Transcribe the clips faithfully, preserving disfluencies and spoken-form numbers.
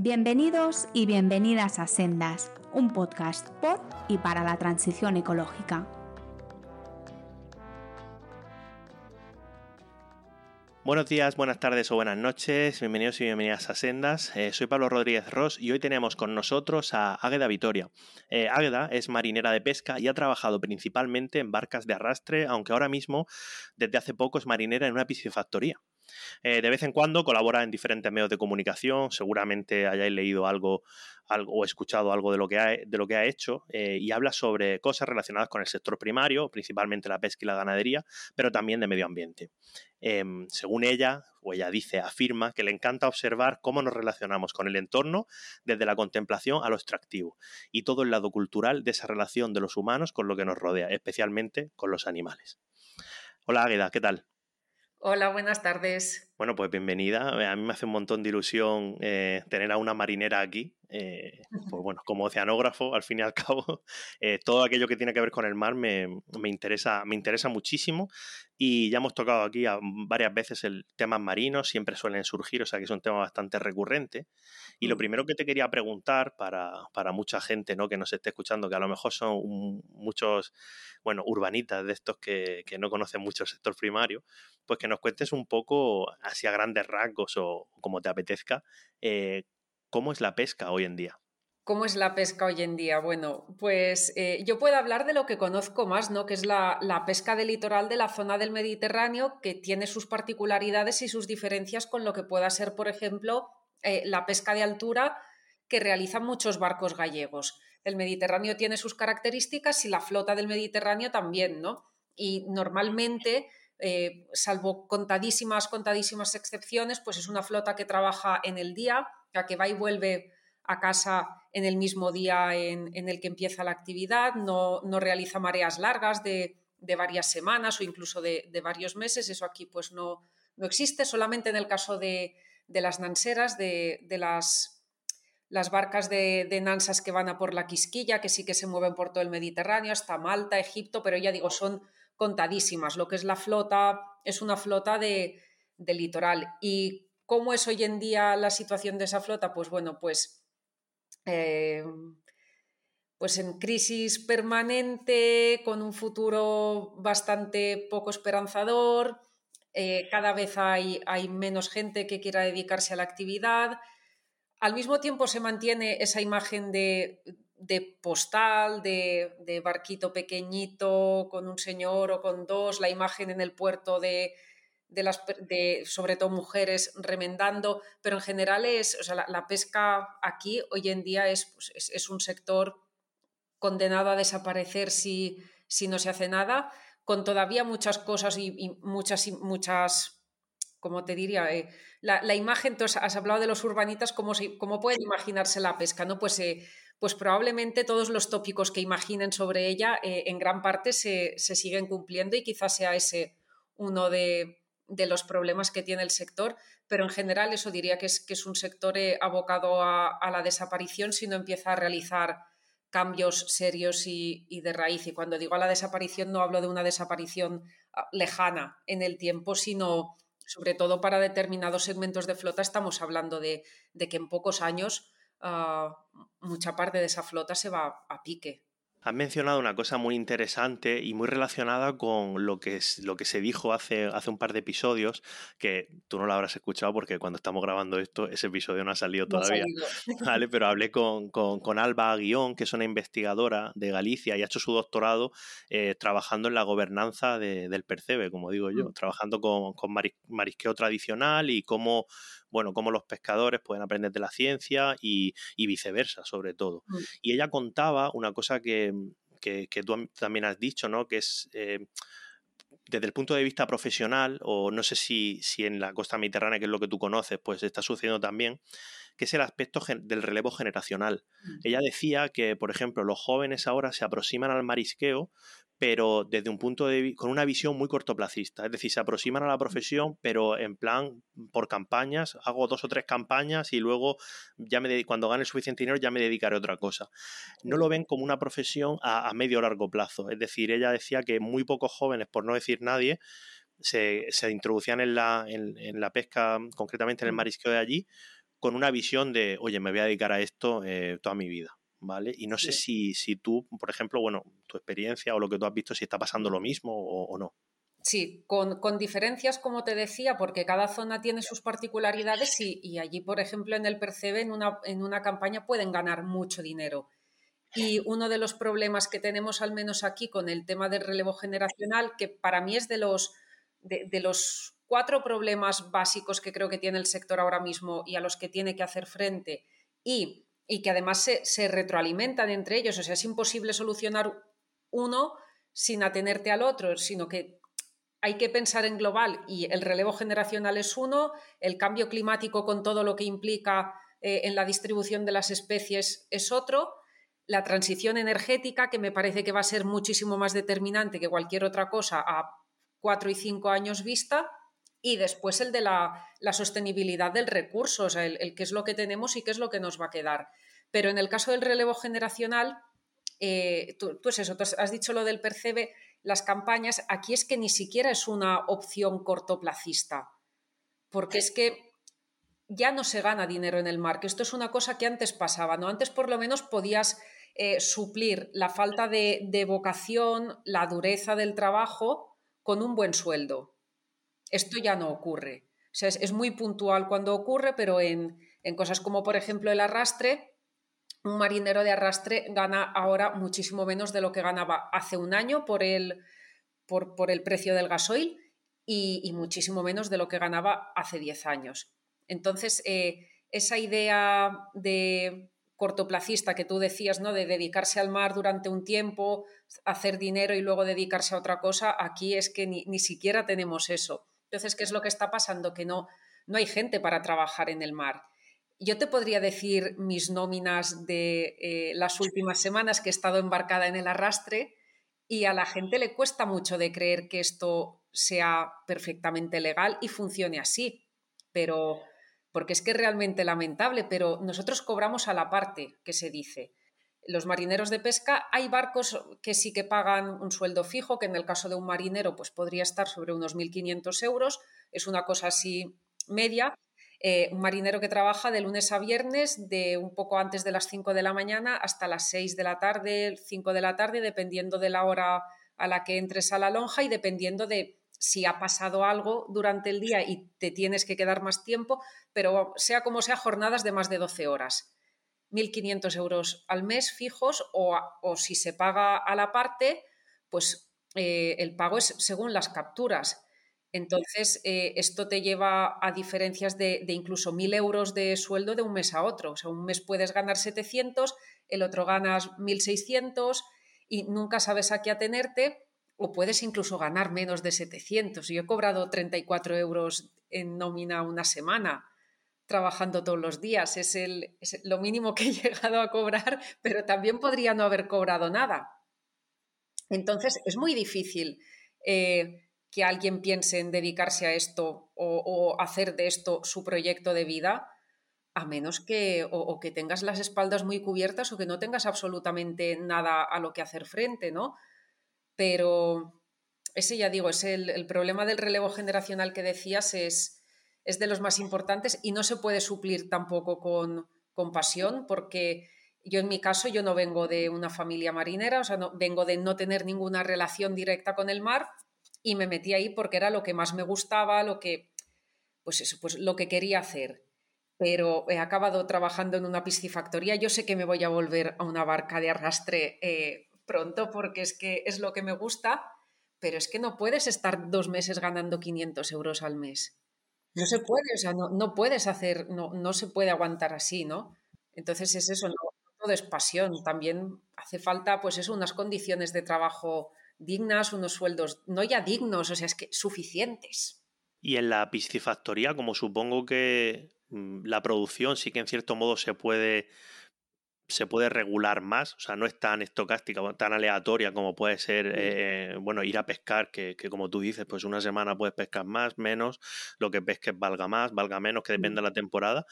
Bienvenidos y bienvenidas a Sendas, un podcast por y para la transición ecológica. Buenos días, buenas tardes o buenas noches, bienvenidos y bienvenidas a Sendas. Eh, soy Pablo Rodríguez Ross y hoy tenemos con nosotros a Águeda Vitoria. Eh, Águeda es marinera de pesca y ha trabajado principalmente en barcas de arrastre, aunque ahora mismo, desde hace poco, es marinera en una piscifactoría. Eh, de vez en cuando colabora en diferentes medios de comunicación, seguramente hayáis leído algo, algo o escuchado algo de lo que ha, de lo que ha hecho eh, y habla sobre cosas relacionadas con el sector primario, principalmente la pesca y la ganadería, pero también de medio ambiente. Eh, según ella, o ella dice, afirma que le encanta observar cómo nos relacionamos con el entorno desde la contemplación a lo extractivo y todo el lado cultural de esa relación de los humanos con lo que nos rodea, especialmente con los animales. Hola Águeda, ¿qué tal? Hola, buenas tardes. Bueno, pues bienvenida. A mí me hace un montón de ilusión eh, tener a una marinera aquí. Eh, pues bueno, como oceanógrafo, al fin y al cabo, eh, todo aquello que tiene que ver con el mar me, me interesa, me interesa muchísimo. Y ya hemos tocado aquí a, varias veces el temas marinos, siempre suelen surgir, o sea que es un tema bastante recurrente. Y lo primero que te quería preguntar para, para mucha gente, ¿no?, que nos esté escuchando, que a lo mejor son un, muchos, bueno, urbanitas de estos que, que no conocen mucho el sector primario, pues que nos cuentes un poco, así a grandes rasgos o como te apetezca, eh, ¿cómo es la pesca hoy en día? ¿Cómo es la pesca hoy en día? Bueno, pues eh, yo puedo hablar de lo que conozco más, ¿no?, que es la, la pesca de litoral de la zona del Mediterráneo, que tiene sus particularidades y sus diferencias con lo que pueda ser, por ejemplo, eh, la pesca de altura que realizan muchos barcos gallegos. El Mediterráneo tiene sus características y la flota del Mediterráneo también, ¿no? Y normalmente, eh, salvo contadísimas, contadísimas excepciones, pues es una flota que trabaja en el día, la que va y vuelve a casa en el mismo día en, en el que empieza la actividad, no, no realiza mareas largas de, de varias semanas o incluso de, de varios meses. Eso aquí pues no, no existe, solamente en el caso de, de las nanseras, de, de las, las barcas de, de nansas que van a por la Quisquilla, que sí que se mueven por todo el Mediterráneo, hasta Malta, Egipto, pero ya digo, son contadísimas. Lo que es la flota, es una flota de, de litoral. Y ¿cómo es hoy en día la situación de esa flota? Pues bueno, pues, eh, pues en crisis permanente, con un futuro bastante poco esperanzador, eh, cada vez hay, hay menos gente que quiera dedicarse a la actividad. Al mismo tiempo se mantiene esa imagen de, de postal, de, de barquito pequeñito, con un señor o con dos, la imagen en el puerto de... De las, de, sobre todo mujeres remendando, pero en general es, o sea, la, la pesca aquí hoy en día es, pues, es, es un sector condenado a desaparecer si, si no se hace nada, con todavía muchas cosas y, y muchas, y muchas, como te diría, eh, la, la imagen. Entonces, has hablado de los urbanitas, ¿cómo, se, cómo pueden imaginarse la pesca, ¿no? Pues, eh, pues probablemente todos los tópicos que imaginen sobre ella eh, en gran parte se, se siguen cumpliendo y quizás sea ese uno de... de los problemas que tiene el sector, pero en general eso diría que es, que es un sector eh, abocado a, a la desaparición si no empieza a realizar cambios serios y, y de raíz. Y cuando digo a la desaparición no hablo de una desaparición lejana en el tiempo, sino sobre todo para determinados segmentos de flota estamos hablando de, de que en pocos años uh, mucha parte de esa flota se va a pique. Has mencionado una cosa muy interesante y muy relacionada con lo que, es, lo que se dijo hace, hace un par de episodios, que tú no lo habrás escuchado porque cuando estamos grabando esto ese episodio no ha salido todavía, no ha salido. ¿Vale? Pero hablé con, con, con Alba Guión, que es una investigadora de Galicia y ha hecho su doctorado eh, trabajando en la gobernanza de, del Percebe, como digo yo, mm. trabajando con, con maris, marisqueo tradicional y cómo... bueno, cómo los pescadores pueden aprender de la ciencia y, y viceversa, sobre todo. Mm. Y ella contaba una cosa que, que, que tú también has dicho, ¿no?, que es, eh, desde el punto de vista profesional, o no sé si, si en la costa mediterránea, que es lo que tú conoces, pues está sucediendo también, que es el aspecto del relevo generacional. Mm. Ella decía que, por ejemplo, los jóvenes ahora se aproximan al marisqueo, pero desde un punto de con una visión muy cortoplacista, es decir, se aproximan a la profesión, pero en plan por campañas, hago dos o tres campañas y luego ya me cuando gane el suficiente dinero ya me dedicaré a otra cosa. No lo ven como una profesión a, a medio o largo plazo, es decir, ella decía que muy pocos jóvenes, por no decir nadie, se, se introducían en la, en, en la pesca, concretamente en el marisqueo de allí, con una visión de, oye, me voy a dedicar a esto eh, toda mi vida, ¿vale? Y no sé si, si tú, por ejemplo, bueno, tu experiencia o lo que tú has visto, si está pasando lo mismo o, o no. Sí, con, con diferencias, como te decía, porque cada zona tiene sus particularidades y, y allí, por ejemplo, en el Percebe, en una, en una campaña pueden ganar mucho dinero. Y uno de los problemas que tenemos, al menos aquí, con el tema del relevo generacional, que para mí es de los, de, de los cuatro problemas básicos que creo que tiene el sector ahora mismo y a los que tiene que hacer frente y, y que además se, se retroalimentan entre ellos. O sea, es imposible solucionar uno sin atenerte al otro, sino que hay que pensar en global y el relevo generacional es uno, el cambio climático con todo lo que implica eh, en la distribución de las especies es otro, la transición energética, que me parece que va a ser muchísimo más determinante que cualquier otra cosa a cuatro y cinco años vista, y después el de la, la sostenibilidad del recurso, o sea, el, el qué es lo que tenemos y qué es lo que nos va a quedar. Pero en el caso del relevo generacional, eh, tú, tú es eso, tú has dicho lo del Percebe, las campañas, aquí es que ni siquiera es una opción cortoplacista, porque es que ya no se gana dinero en el mar, que esto es una cosa que antes pasaba, ¿no? Antes por lo menos podías eh, suplir la falta de, de vocación, la dureza del trabajo con un buen sueldo. Esto ya no ocurre. O sea, es, es muy puntual cuando ocurre, pero en, en cosas como, por ejemplo, el arrastre, un marinero de arrastre gana ahora muchísimo menos de lo que ganaba hace un año por el, por, por el precio del gasoil y, y muchísimo menos de lo que ganaba hace diez años. Entonces, eh, esa idea de cortoplacista que tú decías, ¿no? De dedicarse al mar durante un tiempo, hacer dinero y luego dedicarse a otra cosa, aquí es que ni, ni siquiera tenemos eso. Entonces, ¿qué es lo que está pasando? Que no, no hay gente para trabajar en el mar. Yo te podría decir mis nóminas de eh, las últimas semanas que he estado embarcada en el arrastre y a la gente le cuesta mucho de creer que esto sea perfectamente legal y funcione así, pero porque es que es realmente lamentable, pero nosotros cobramos a la parte que se dice. Los marineros de pesca, hay barcos que sí que pagan un sueldo fijo, que en el caso de un marinero pues podría estar sobre unos mil quinientos euros, es una cosa así media. Eh, un marinero que trabaja de lunes a viernes de un poco antes de las cinco de la mañana hasta las seis de la tarde, cinco de la tarde, dependiendo de la hora a la que entres a la lonja y dependiendo de si ha pasado algo durante el día y te tienes que quedar más tiempo, pero sea como sea, jornadas de más de doce horas. mil quinientos euros al mes fijos o, a, o si se paga a la parte, pues eh, el pago es según las capturas. Entonces, eh, esto te lleva a diferencias de, de incluso mil euros de sueldo de un mes a otro. O sea, un mes puedes ganar setecientos, el otro ganas mil seiscientos y nunca sabes a qué atenerte o puedes incluso ganar menos de setecientos. Yo he cobrado treinta y cuatro euros en nómina una semana trabajando todos los días. Es, el, es lo mínimo que he llegado a cobrar, pero también podría no haber cobrado nada. Entonces, es muy difícil eh, que alguien piense en dedicarse a esto o, o hacer de esto su proyecto de vida, a menos que o, o que tengas las espaldas muy cubiertas o que no tengas absolutamente nada a lo que hacer frente, ¿no? Pero ese, ya digo, es el, el problema del relevo generacional que decías, es, es de los más importantes y no se puede suplir tampoco con, con pasión, porque yo en mi caso, yo no vengo de una familia marinera, o sea, no, vengo de no tener ninguna relación directa con el mar, y me metí ahí porque era lo que más me gustaba, lo que, pues eso, pues lo que quería hacer. Pero he acabado trabajando en una piscifactoría. Yo sé que me voy a volver a una barca de arrastre eh, pronto porque es que es lo que me gusta, pero es que no puedes estar dos meses ganando quinientos euros al mes. No se puede, o sea, no, no puedes hacer, no, no se puede aguantar así, ¿no? Entonces es eso, no todo es pasión. También hace falta, pues eso, unas condiciones de trabajo dignas, unos sueldos no ya dignos, o sea, es que suficientes. Y en la piscifactoría, como supongo que la producción sí que en cierto modo se puede, se puede regular más, o sea, no es tan estocástica, tan aleatoria como puede ser, sí. eh, bueno, ir a pescar, que, que como tú dices, pues una semana puedes pescar más, menos, lo que pesques valga más, valga menos, que depende sí. de la temporada.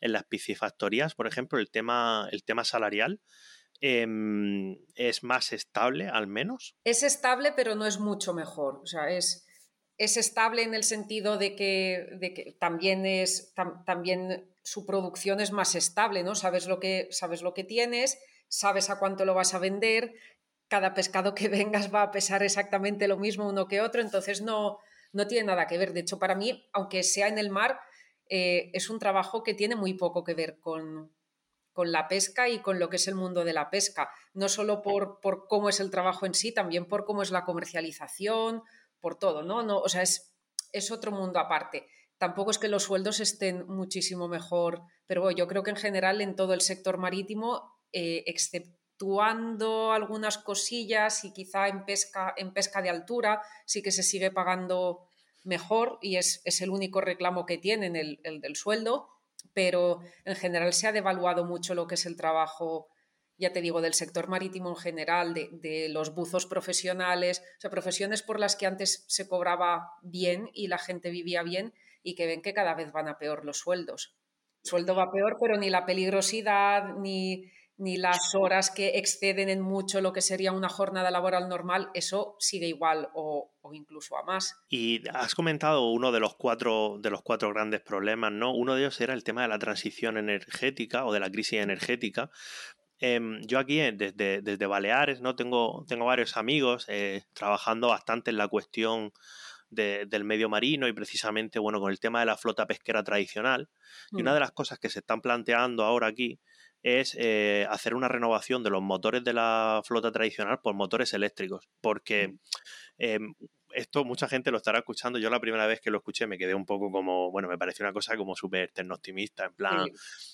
En las piscifactorías, por ejemplo, el tema, el tema salarial, ¿es más estable al menos? Es estable, pero no es mucho mejor. O sea, es, es estable en el sentido de que, de que también, es, tam, también su producción es más estable, ¿no? Sabes lo que, sabes lo que tienes, sabes a cuánto lo vas a vender, cada pescado que vengas va a pesar exactamente lo mismo uno que otro, entonces no, no tiene nada que ver. De hecho, para mí, aunque sea en el mar, eh, es un trabajo que tiene muy poco que ver con, con la pesca y con lo que es el mundo de la pesca, no solo por, por cómo es el trabajo en sí, también por cómo es la comercialización, por todo, ¿no? No, o sea, es, es otro mundo aparte. Tampoco es que los sueldos estén muchísimo mejor, pero bueno, yo creo que en general en todo el sector marítimo, eh, exceptuando algunas cosillas y quizá en pesca, en pesca de altura, sí que se sigue pagando mejor y es, es el único reclamo que tienen, el, el del sueldo, pero en general se ha devaluado mucho lo que es el trabajo, ya te digo, del sector marítimo en general, de, de los buzos profesionales, o sea, profesiones por las que antes se cobraba bien y la gente vivía bien y que ven que cada vez van a peor los sueldos. El sueldo va peor, pero ni la peligrosidad, ni, ni las horas que exceden en mucho lo que sería una jornada laboral normal, eso sigue igual o, o incluso a más. Y has comentado uno de los cuatro, de los cuatro grandes problemas, ¿no? Uno de ellos era el tema de la transición energética o de la crisis energética. Eh, yo aquí desde, desde Baleares, ¿no? tengo, tengo varios amigos eh, trabajando bastante en la cuestión de, del medio marino y precisamente bueno, con el tema de la flota pesquera tradicional. Mm. Y una de las cosas que se están planteando ahora aquí es eh, hacer una renovación de los motores de la flota tradicional por motores eléctricos, porque eh, esto mucha gente lo estará escuchando. Yo la primera vez que lo escuché me quedé un poco como, bueno, me pareció una cosa como súper tecno-optimista, en plan,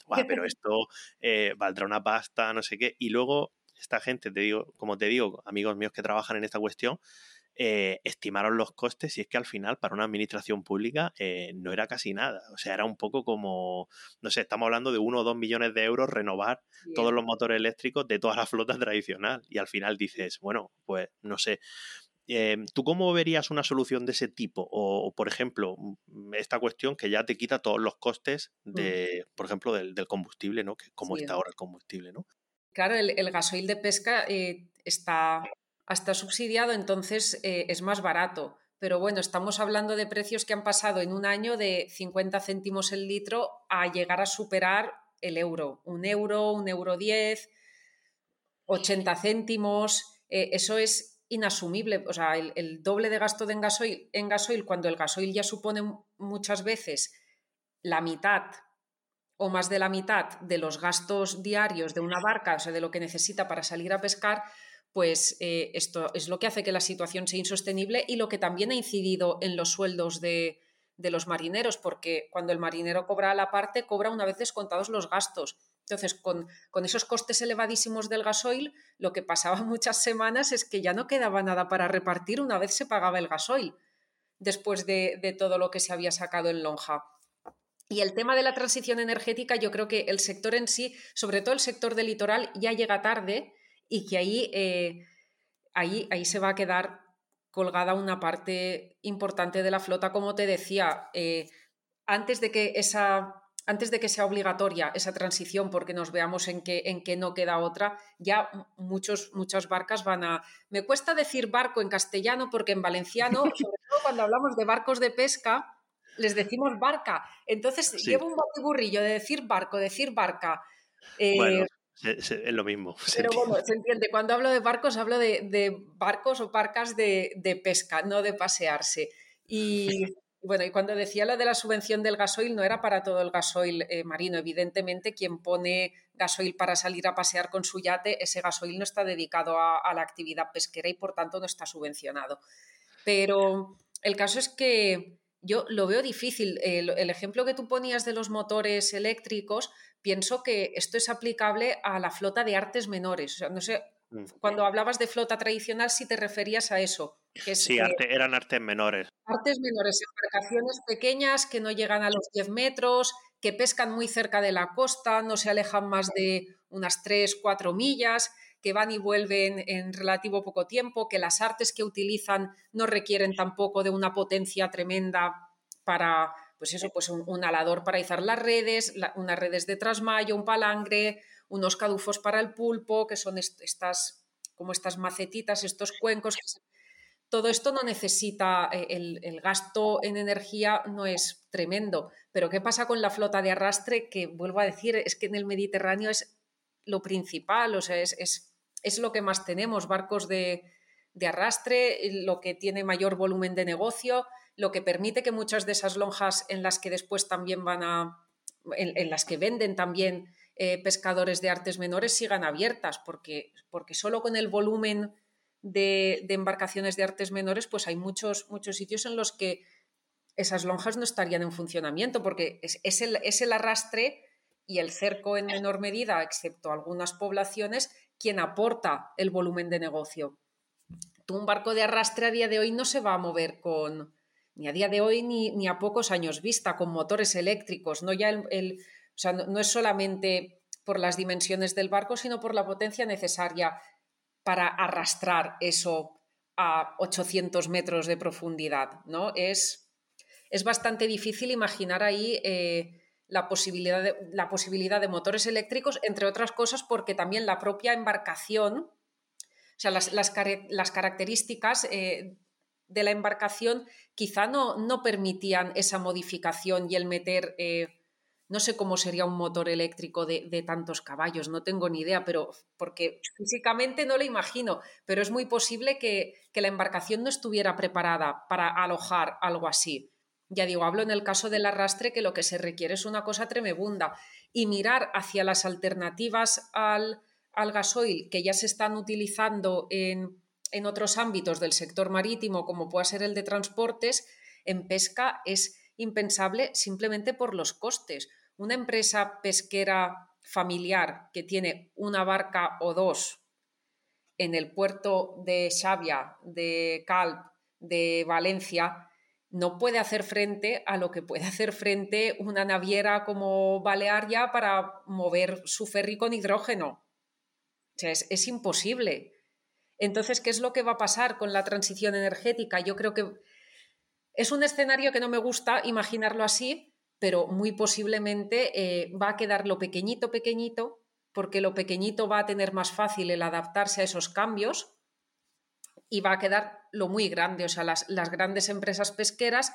guau, pero esto eh, valdrá una pasta, no sé qué. Y luego esta gente, te digo, como te digo, amigos míos que trabajan en esta cuestión, eh, estimaron los costes y es que al final para una administración pública eh, no era casi nada. O sea, era un poco como, no sé, estamos hablando de uno o dos millones de euros renovar bien todos los motores eléctricos de toda la flota tradicional. Y al final dices, bueno, pues no sé. Eh, ¿Tú cómo verías una solución de ese tipo? O, o, por ejemplo, esta cuestión que ya te quita todos los costes, de, mm. por ejemplo, del, del combustible, ¿no? Que como sí, está ahora el combustible, ¿no? Claro, el, el gasoil de pesca eh, está, está subsidiado, entonces eh, es más barato. Pero bueno, estamos hablando de precios que han pasado en un año de cincuenta céntimos el litro a llegar a superar el euro. Un euro, un euro diez, ochenta céntimos, eh, eso es inasumible, o sea, el, el doble de gasto de en gasoil, en gasoil, cuando el gasoil ya supone muchas veces la mitad o más de la mitad de los gastos diarios de una barca, o sea, de lo que necesita para salir a pescar, pues eh, esto es lo que hace que la situación sea insostenible y lo que también ha incidido en los sueldos de, de los marineros, porque cuando el marinero cobra a la parte, cobra una vez descontados los gastos. Entonces, con, con esos costes elevadísimos del gasoil, lo que pasaba muchas semanas es que ya no quedaba nada para repartir una vez se pagaba el gasoil, después de, de todo lo que se había sacado en lonja. Y el tema de la transición energética, yo creo que el sector en sí, sobre todo el sector del litoral, ya llega tarde y que ahí, eh, ahí, ahí se va a quedar colgada una parte importante de la flota, como te decía, eh, antes de que esa... Antes de que sea obligatoria esa transición, porque nos veamos en que, en que no queda otra, ya muchos, muchas barcas van a... Me cuesta decir barco en castellano porque en valenciano, sobre todo cuando hablamos de barcos de pesca, les decimos barca. Entonces sí, llevo un batiburrillo de decir barco, decir barca. Eh, bueno, es lo mismo. Pero bueno, se entiende. Cuando hablo de barcos, hablo de, de barcos o barcas de, de pesca, no de pasearse. Y... Bueno, y cuando decía lo de la subvención del gasoil, no era para todo el gasoil eh, marino. Evidentemente, quien pone gasoil para salir a pasear con su yate, ese gasoil no está dedicado a, a la actividad pesquera y, por tanto, no está subvencionado. Pero el caso es que yo lo veo difícil. El, el ejemplo que tú ponías de los motores eléctricos, pienso que esto es aplicable a la flota de artes menores. O sea, no sé... Cuando hablabas de flota tradicional, sí te referías a eso. Que es, sí, arte, eran artes menores. Artes menores, embarcaciones pequeñas que no llegan a los diez metros, que pescan muy cerca de la costa, no se alejan más de unas tres, cuatro millas, que van y vuelven en relativo poco tiempo, que las artes que utilizan no requieren tampoco de una potencia tremenda para, pues eso, pues un, un alador para izar las redes, la, unas redes de trasmayo, un palangre... unos cadufos para el pulpo, que son estas como estas macetitas, estos cuencos. Todo esto no necesita, el, el gasto en energía no es tremendo, pero ¿qué pasa con la flota de arrastre? Que vuelvo a decir, es que en el Mediterráneo es lo principal, o sea, es, es, es lo que más tenemos, barcos de, de arrastre, lo que tiene mayor volumen de negocio, lo que permite que muchas de esas lonjas en las que después también van a, en, en las que venden también eh, pescadores de artes menores sigan abiertas, porque, porque solo con el volumen De, de embarcaciones de artes menores, pues hay muchos, muchos sitios en los que esas lonjas no estarían en funcionamiento, porque es, es, el, es el arrastre y el cerco en menor medida, excepto algunas poblaciones, quien aporta el volumen de negocio. Tú, un barco de arrastre a día de hoy no se va a mover con, ni a día de hoy ni, ni a pocos años vista, con motores eléctricos, no, ya el, el, o sea, no, no es solamente por las dimensiones del barco, sino por la potencia necesaria para arrastrar eso a ochocientos metros de profundidad, ¿no? Es, es bastante difícil imaginar ahí eh, la, posibilidad de, la posibilidad de motores eléctricos, entre otras cosas porque también la propia embarcación, o sea, las, las, las características eh, de la embarcación quizá no, no permitían esa modificación y el meter, eh, no sé cómo sería un motor eléctrico de, de tantos caballos, no tengo ni idea, pero porque físicamente no lo imagino, pero es muy posible que, que la embarcación no estuviera preparada para alojar algo así. Ya digo, hablo en el caso del arrastre, que lo que se requiere es una cosa tremebunda. Y mirar hacia las alternativas al, al gasoil que ya se están utilizando en, en otros ámbitos del sector marítimo, como pueda ser el de transportes, en pesca es impensable simplemente por los costes. Una empresa pesquera familiar que tiene una barca o dos en el puerto de Xàbia, de Calp, de Valencia, no puede hacer frente a lo que puede hacer frente una naviera como Balearia para mover su ferry con hidrógeno. O sea, es, es imposible. Entonces, ¿qué es lo que va a pasar con la transición energética? Yo creo que es un escenario que no me gusta imaginarlo así, pero muy posiblemente eh, va a quedar lo pequeñito, pequeñito, porque lo pequeñito va a tener más fácil el adaptarse a esos cambios y va a quedar lo muy grande, o sea, las, las grandes empresas pesqueras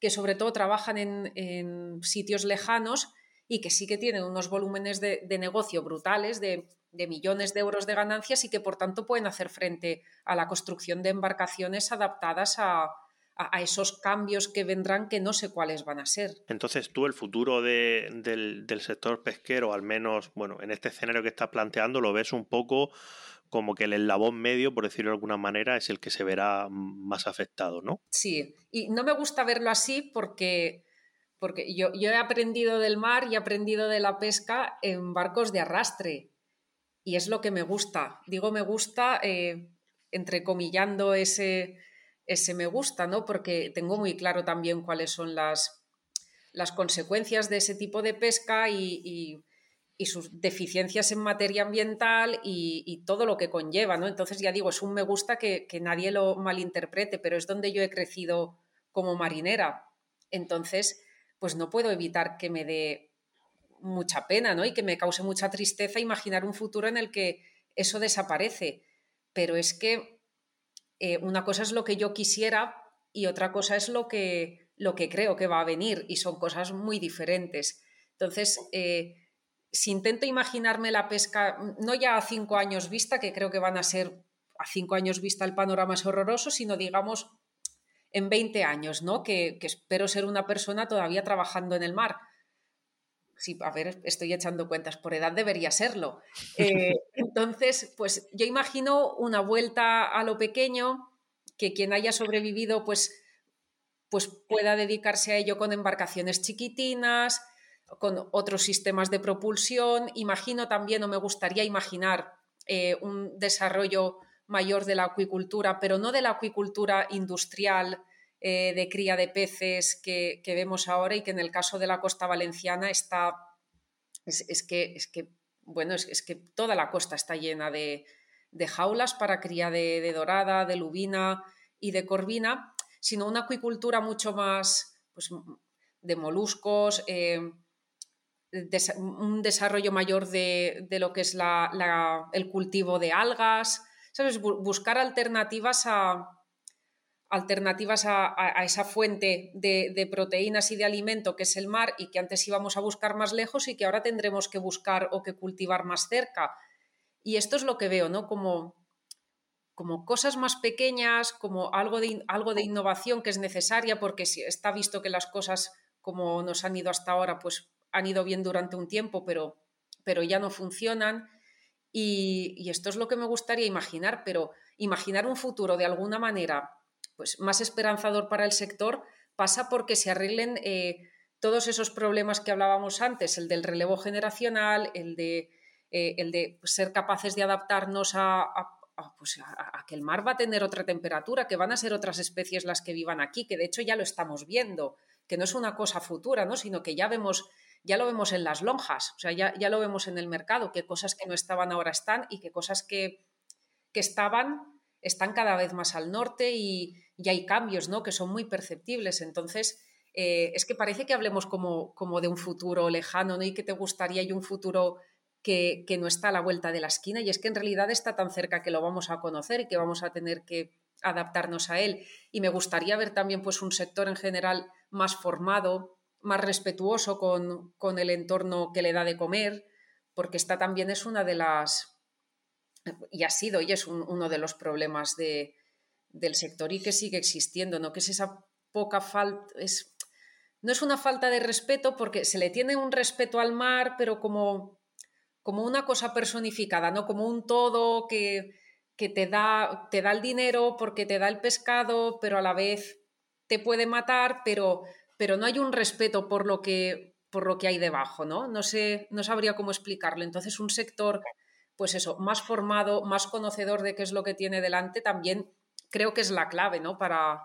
que sobre todo trabajan en, en sitios lejanos y que sí que tienen unos volúmenes de, de negocio brutales, de, de millones de euros de ganancias y que por tanto pueden hacer frente a la construcción de embarcaciones adaptadas a... a esos cambios que vendrán que no sé cuáles van a ser. Entonces tú el futuro de, del, del sector pesquero, al menos bueno, en este escenario que estás planteando, lo ves un poco como que el eslabón medio, por decirlo de alguna manera, es el que se verá más afectado, ¿no? Sí, y no me gusta verlo así porque, porque yo, yo he aprendido del mar y he aprendido de la pesca en barcos de arrastre y es lo que me gusta. Digo me gusta eh, entrecomillando ese... ese me gusta, ¿no? Porque tengo muy claro también cuáles son las, las consecuencias de ese tipo de pesca y, y, y sus deficiencias en materia ambiental y, y todo lo que conlleva, ¿no? Entonces, ya digo, es un me gusta que, que nadie lo malinterprete, pero es donde yo he crecido como marinera. Entonces, pues no puedo evitar que me dé mucha pena, ¿no? Y que me cause mucha tristeza imaginar un futuro en el que eso desaparece. Pero es que Eh, una cosa es lo que yo quisiera y otra cosa es lo que, lo que creo que va a venir y son cosas muy diferentes. Entonces, eh, si intento imaginarme la pesca, no ya a cinco años vista, que creo que van a ser a cinco años vista el panorama es horroroso, sino digamos en veinte años, ¿no? Que, que espero ser una persona todavía trabajando en el mar. Sí, a ver, estoy echando cuentas, por edad debería serlo. Eh, entonces, pues yo imagino una vuelta a lo pequeño, que quien haya sobrevivido pues, pues pueda dedicarse a ello con embarcaciones chiquitinas, con otros sistemas de propulsión. Imagino también, o me gustaría imaginar, eh, un desarrollo mayor de la acuicultura, pero no de la acuicultura industrial, Eh, de cría de peces que, que vemos ahora y que en el caso de la costa valenciana está es, es que es que bueno es, es que toda la costa está llena de, de jaulas para cría de, de dorada, de lubina y de corvina, sino una acuicultura mucho más pues, de moluscos, eh, de, un desarrollo mayor de, de lo que es la, la, el cultivo de algas, ¿sabes? Buscar alternativas a alternativas a, a, a esa fuente de, de proteínas y de alimento que es el mar y que antes íbamos a buscar más lejos y que ahora tendremos que buscar o que cultivar más cerca. Y esto es lo que veo, ¿no? Como, como cosas más pequeñas, como algo de, algo de innovación que es necesaria porque está visto que las cosas como nos han ido hasta ahora pues han ido bien durante un tiempo, pero, pero ya no funcionan. Y, y esto es lo que me gustaría imaginar, pero imaginar un futuro de alguna manera pues más esperanzador para el sector pasa porque se arreglen eh, todos esos problemas que hablábamos antes, el del relevo generacional, el de, eh, el de ser capaces de adaptarnos a, a, a, pues a, a que el mar va a tener otra temperatura, que van a ser otras especies las que vivan aquí, que de hecho ya lo estamos viendo, que no es una cosa futura, ¿no? Sino que ya vemos, ya lo vemos en las lonjas, o sea, ya, ya lo vemos en el mercado, que cosas que no estaban ahora están y que cosas que, que estaban... están cada vez más al norte y, y hay cambios, ¿no? Que son muy perceptibles. Entonces, eh, es que parece que hablemos como, como de un futuro lejano, ¿no? Y que te gustaría y un futuro que, que no está a la vuelta de la esquina. Y es que en realidad está tan cerca que lo vamos a conocer y que vamos a tener que adaptarnos a él. Y me gustaría ver también pues, un sector en general más formado, más respetuoso con, con el entorno que le da de comer, porque esta también es una de las... y ha sido y es un, uno de los problemas de, del sector y que sigue existiendo, ¿no? Que es esa poca falta, es, no es una falta de respeto porque se le tiene un respeto al mar, pero como, como una cosa personificada, ¿no? Como un todo que, que te da, te da el dinero porque te da el pescado, pero a la vez te puede matar, pero, pero no hay un respeto por lo que, por lo que hay debajo, ¿no? No sé, no sabría cómo explicarlo. Entonces un sector... pues eso, más formado, más conocedor de qué es lo que tiene delante, también creo que es la clave, ¿no? Para,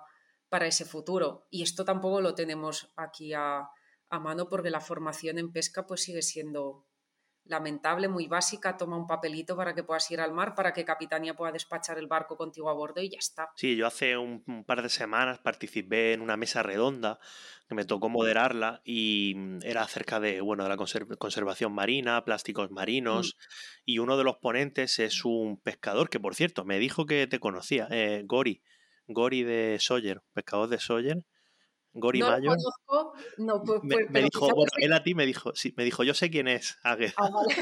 para ese futuro. Y esto tampoco lo tenemos aquí a, a mano porque la formación en pesca pues sigue siendo lamentable, muy básica, toma un papelito para que puedas ir al mar, para que Capitanía pueda despachar el barco contigo a bordo y ya está. Sí, yo hace un, un par de semanas participé en una mesa redonda que me tocó moderarla y era acerca de, bueno, de la conserv- conservación marina, plásticos marinos mm. y uno de los ponentes es un pescador que, por cierto, me dijo que te conocía, eh, Gori, Gori de Sóller, pescador de Sóller. Gori no Mayo. Lo conozco, no, pues, me, me dijo, bueno, él a ti me dijo, sí, me dijo, yo sé quién es Águeda. Ah, vale.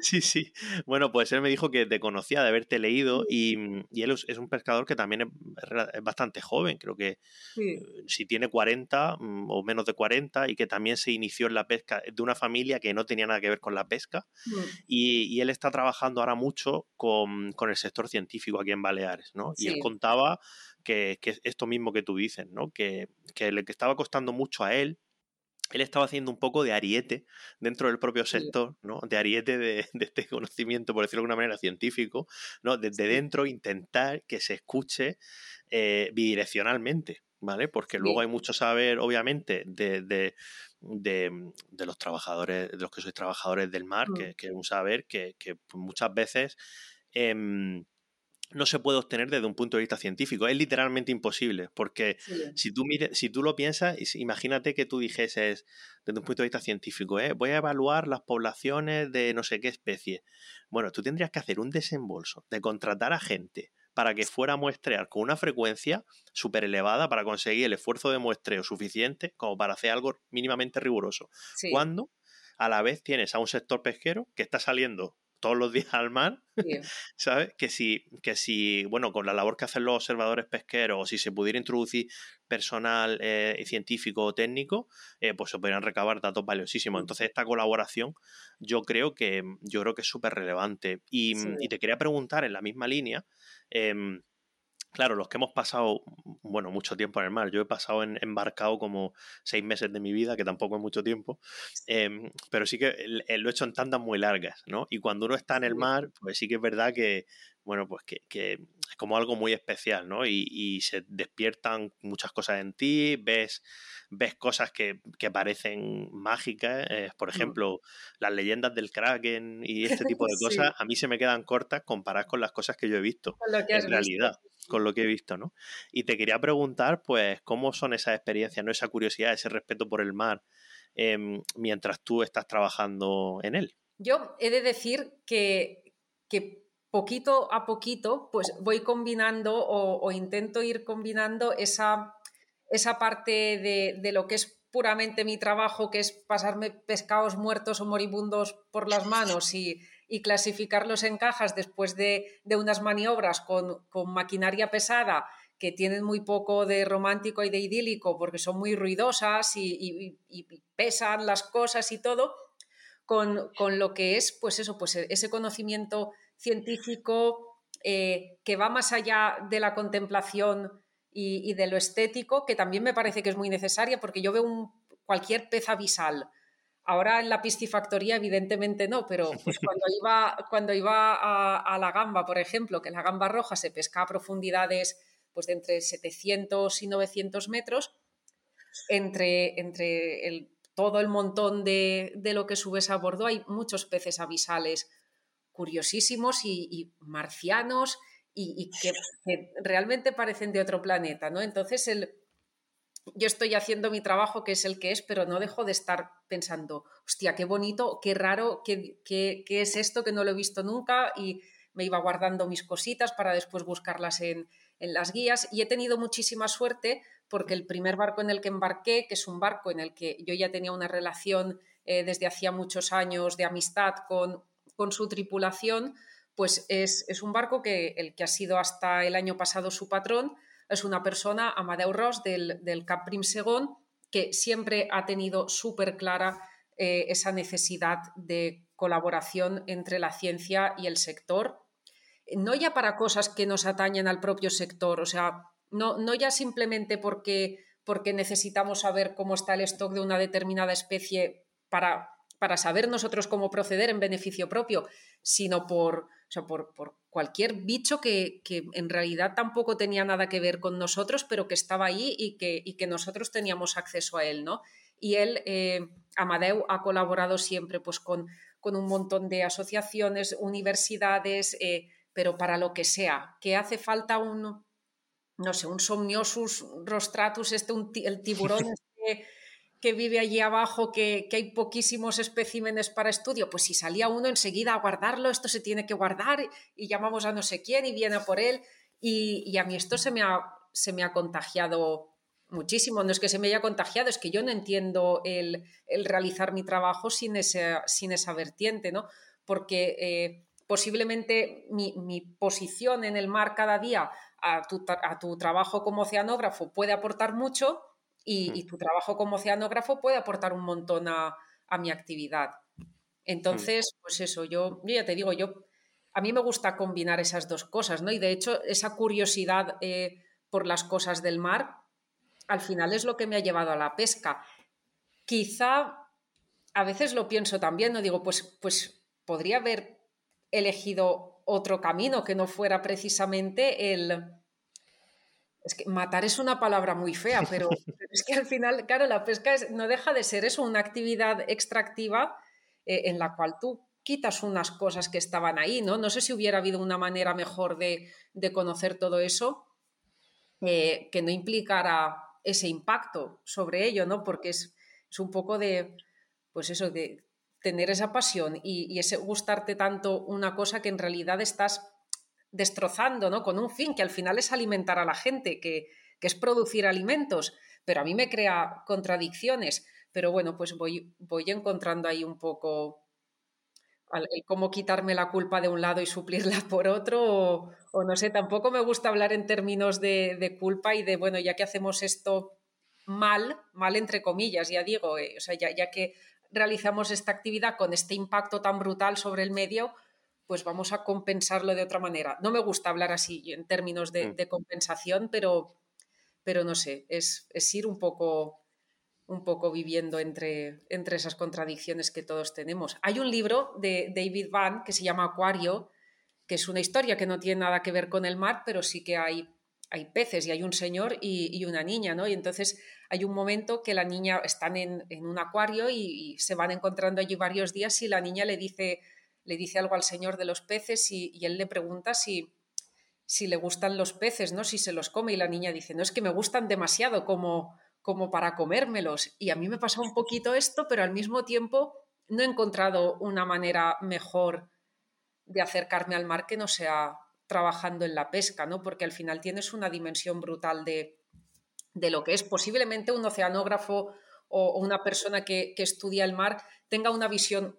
Sí, sí. Bueno, pues él me dijo que te conocía de haberte leído y, y él es un pescador que también es, es bastante joven, creo que sí. Si tiene cuarenta o menos de cuarenta y que también se inició en la pesca de una familia que no tenía nada que ver con la pesca sí. y, y él está trabajando ahora mucho con, con el sector científico aquí en Baleares, ¿no? Sí. Y él contaba que, que esto mismo que tú dices, ¿no? Que, que le estaba costando mucho a él. Él estaba haciendo un poco de ariete dentro del propio sector, ¿no? De ariete de, de este conocimiento, por decirlo de alguna manera, científico, ¿no? Desde dentro intentar que se escuche eh, bidireccionalmente, ¿vale? Porque luego hay mucho saber, obviamente, de, de, de, de los trabajadores, de los que sois trabajadores del mar, que, que es un saber que, que muchas veces... Eh, no se puede obtener desde un punto de vista científico. Es literalmente imposible, porque sí. si, tú mire, si tú lo piensas, imagínate que tú dijeses desde un punto de vista científico, ¿eh? Voy a evaluar las poblaciones de no sé qué especie. Bueno, tú tendrías que hacer un desembolso de contratar a gente para que fuera a muestrear con una frecuencia súper elevada para conseguir el esfuerzo de muestreo suficiente como para hacer algo mínimamente riguroso. Sí. Cuando a la vez tienes a un sector pesquero que está saliendo todos los días al mar, sí. ¿sabes? Que si, que si, bueno, con la labor que hacen los observadores pesqueros, o si se pudiera introducir personal eh, científico o técnico, eh, pues se podrían recabar datos valiosísimos. Entonces, esta colaboración yo creo que, yo creo que es súper relevante. Y, sí. y te quería preguntar en la misma línea, eh, claro, los que hemos pasado, bueno, mucho tiempo en el mar. Yo he pasado en, embarcado como seis meses de mi vida, que tampoco es mucho tiempo, eh, pero sí que lo he hecho en tandas muy largas, ¿no? Y cuando uno está en el mar, pues sí que es verdad que, bueno, pues que, que es como algo muy especial, ¿no? Y, y se despiertan muchas cosas en ti, ves, ves cosas que, que parecen mágicas, eh, por ejemplo, mm. las leyendas del Kraken y este tipo de cosas, sí. a mí se me quedan cortas comparadas con las cosas que yo he visto, en realidad. Visto. Con lo que he visto, ¿no? Y te quería preguntar, pues, ¿cómo son esas experiencias, no? Esa curiosidad, ese respeto por el mar eh, mientras tú estás trabajando en él. Yo he de decir que, que poquito a poquito pues voy combinando o, o intento ir combinando esa, esa parte de, de lo que es puramente mi trabajo, que es pasarme pescados muertos o moribundos por las manos y, y clasificarlos en cajas después de, de unas maniobras con, con maquinaria pesada que tienen muy poco de romántico y de idílico porque son muy ruidosas y, y, y pesan las cosas y todo, con, con lo que es pues eso, pues ese conocimiento científico eh, que va más allá de la contemplación y, y de lo estético, que también me parece que es muy necesaria, porque yo veo un, cualquier pez abisal. Ahora en la piscifactoría evidentemente no, pero pues cuando iba, cuando iba a, a la gamba, por ejemplo, que la gamba roja se pesca a profundidades pues de entre setecientos y novecientos metros, entre, entre el, todo el montón de, de lo que subes a bordo hay muchos peces abisales curiosísimos y, y marcianos y, y que, que realmente parecen de otro planeta, ¿no? Entonces el, yo estoy haciendo mi trabajo, que es el que es, pero no dejo de estar pensando, hostia, qué bonito, qué raro, qué, qué, qué es esto que no lo he visto nunca, y me iba guardando mis cositas para después buscarlas en, en las guías, y he tenido muchísima suerte porque el primer barco en el que embarqué, que es un barco en el que yo ya tenía una relación eh, desde hacía muchos años de amistad con con su tripulación, pues es, es un barco que el que ha sido hasta el año pasado su patrón, es una persona, Amadeu Ross, del, del Cap Prim Segón, que siempre ha tenido súper clara eh, esa necesidad de colaboración entre la ciencia y el sector, no ya para cosas que nos atañen al propio sector, o sea, no, no ya simplemente porque, porque necesitamos saber cómo está el stock de una determinada especie para... para saber nosotros cómo proceder en beneficio propio, sino por, o sea, por, por cualquier bicho que, que en realidad tampoco tenía nada que ver con nosotros, pero que estaba ahí y que, y que nosotros teníamos acceso a él, ¿no? Y él, eh, Amadeu, ha colaborado siempre pues, con, con un montón de asociaciones, universidades, eh, pero para lo que sea, que hace falta un, no sé, un Somniosus rostratus, este, un, el tiburón este... que vive allí abajo, que, que hay poquísimos especímenes para estudio, pues si salía uno enseguida a guardarlo, esto se tiene que guardar y llamamos a no sé quién y viene a por él y, y a mí esto se me, ha, se me ha contagiado muchísimo, no es que se me haya contagiado, es que yo no entiendo el, el realizar mi trabajo sin esa, sin esa vertiente, ¿no? Porque eh, posiblemente mi, mi posición en el mar cada día a tu, a tu trabajo como oceanógrafo puede aportar mucho. Y, y tu trabajo como oceanógrafo puede aportar un montón a, a mi actividad. Entonces, pues eso, yo, yo ya te digo, yo a mí me gusta combinar esas dos cosas, ¿no? Y de hecho, esa curiosidad eh, por las cosas del mar, al final es lo que me ha llevado a la pesca. Quizá, a veces lo pienso también, ¿no? Digo, pues, pues podría haber elegido otro camino que no fuera precisamente el... Es que matar es una palabra muy fea, pero, pero es que al final, claro, la pesca es, no deja de ser eso, una actividad extractiva eh, en la cual tú quitas unas cosas que estaban ahí, ¿no? No sé si hubiera habido una manera mejor de, de conocer todo eso eh, que no implicara ese impacto sobre ello, ¿no? Porque es, es un poco de, pues eso, de tener esa pasión y, y ese gustarte tanto una cosa que en realidad estás... destrozando, ¿no? Con un fin que al final es alimentar a la gente, que, que es producir alimentos, pero a mí me crea contradicciones, pero bueno, pues voy, voy encontrando ahí un poco al, el cómo quitarme la culpa de un lado y suplirla por otro, o, o no sé, tampoco me gusta hablar en términos de, de culpa y de, bueno, ya que hacemos esto mal, mal entre comillas, ya digo, eh, o sea, ya, ya que realizamos esta actividad con este impacto tan brutal sobre el medio, pues vamos a compensarlo de otra manera. No me gusta hablar así en términos de, de compensación, pero, pero no sé, es, es ir un poco, un poco viviendo entre, entre esas contradicciones que todos tenemos. Hay un libro de David Vann que se llama Acuario, que es una historia que no tiene nada que ver con el mar, pero sí que hay, hay peces y hay un señor y, y una niña, ¿no? Y entonces hay un momento que la niña están en, en un acuario y, y se van encontrando allí varios días y la niña le dice... le dice algo al señor de los peces y, y él le pregunta si, si le gustan los peces, ¿no? Si se los come, y la niña dice, no, es que me gustan demasiado como, como para comérmelos. Y a mí me pasa un poquito esto, pero al mismo tiempo no he encontrado una manera mejor de acercarme al mar que no sea trabajando en la pesca, ¿no? Porque al final tienes una dimensión brutal de, de lo que es. Posiblemente un oceanógrafo o, o una persona que, que estudia el mar tenga una visión,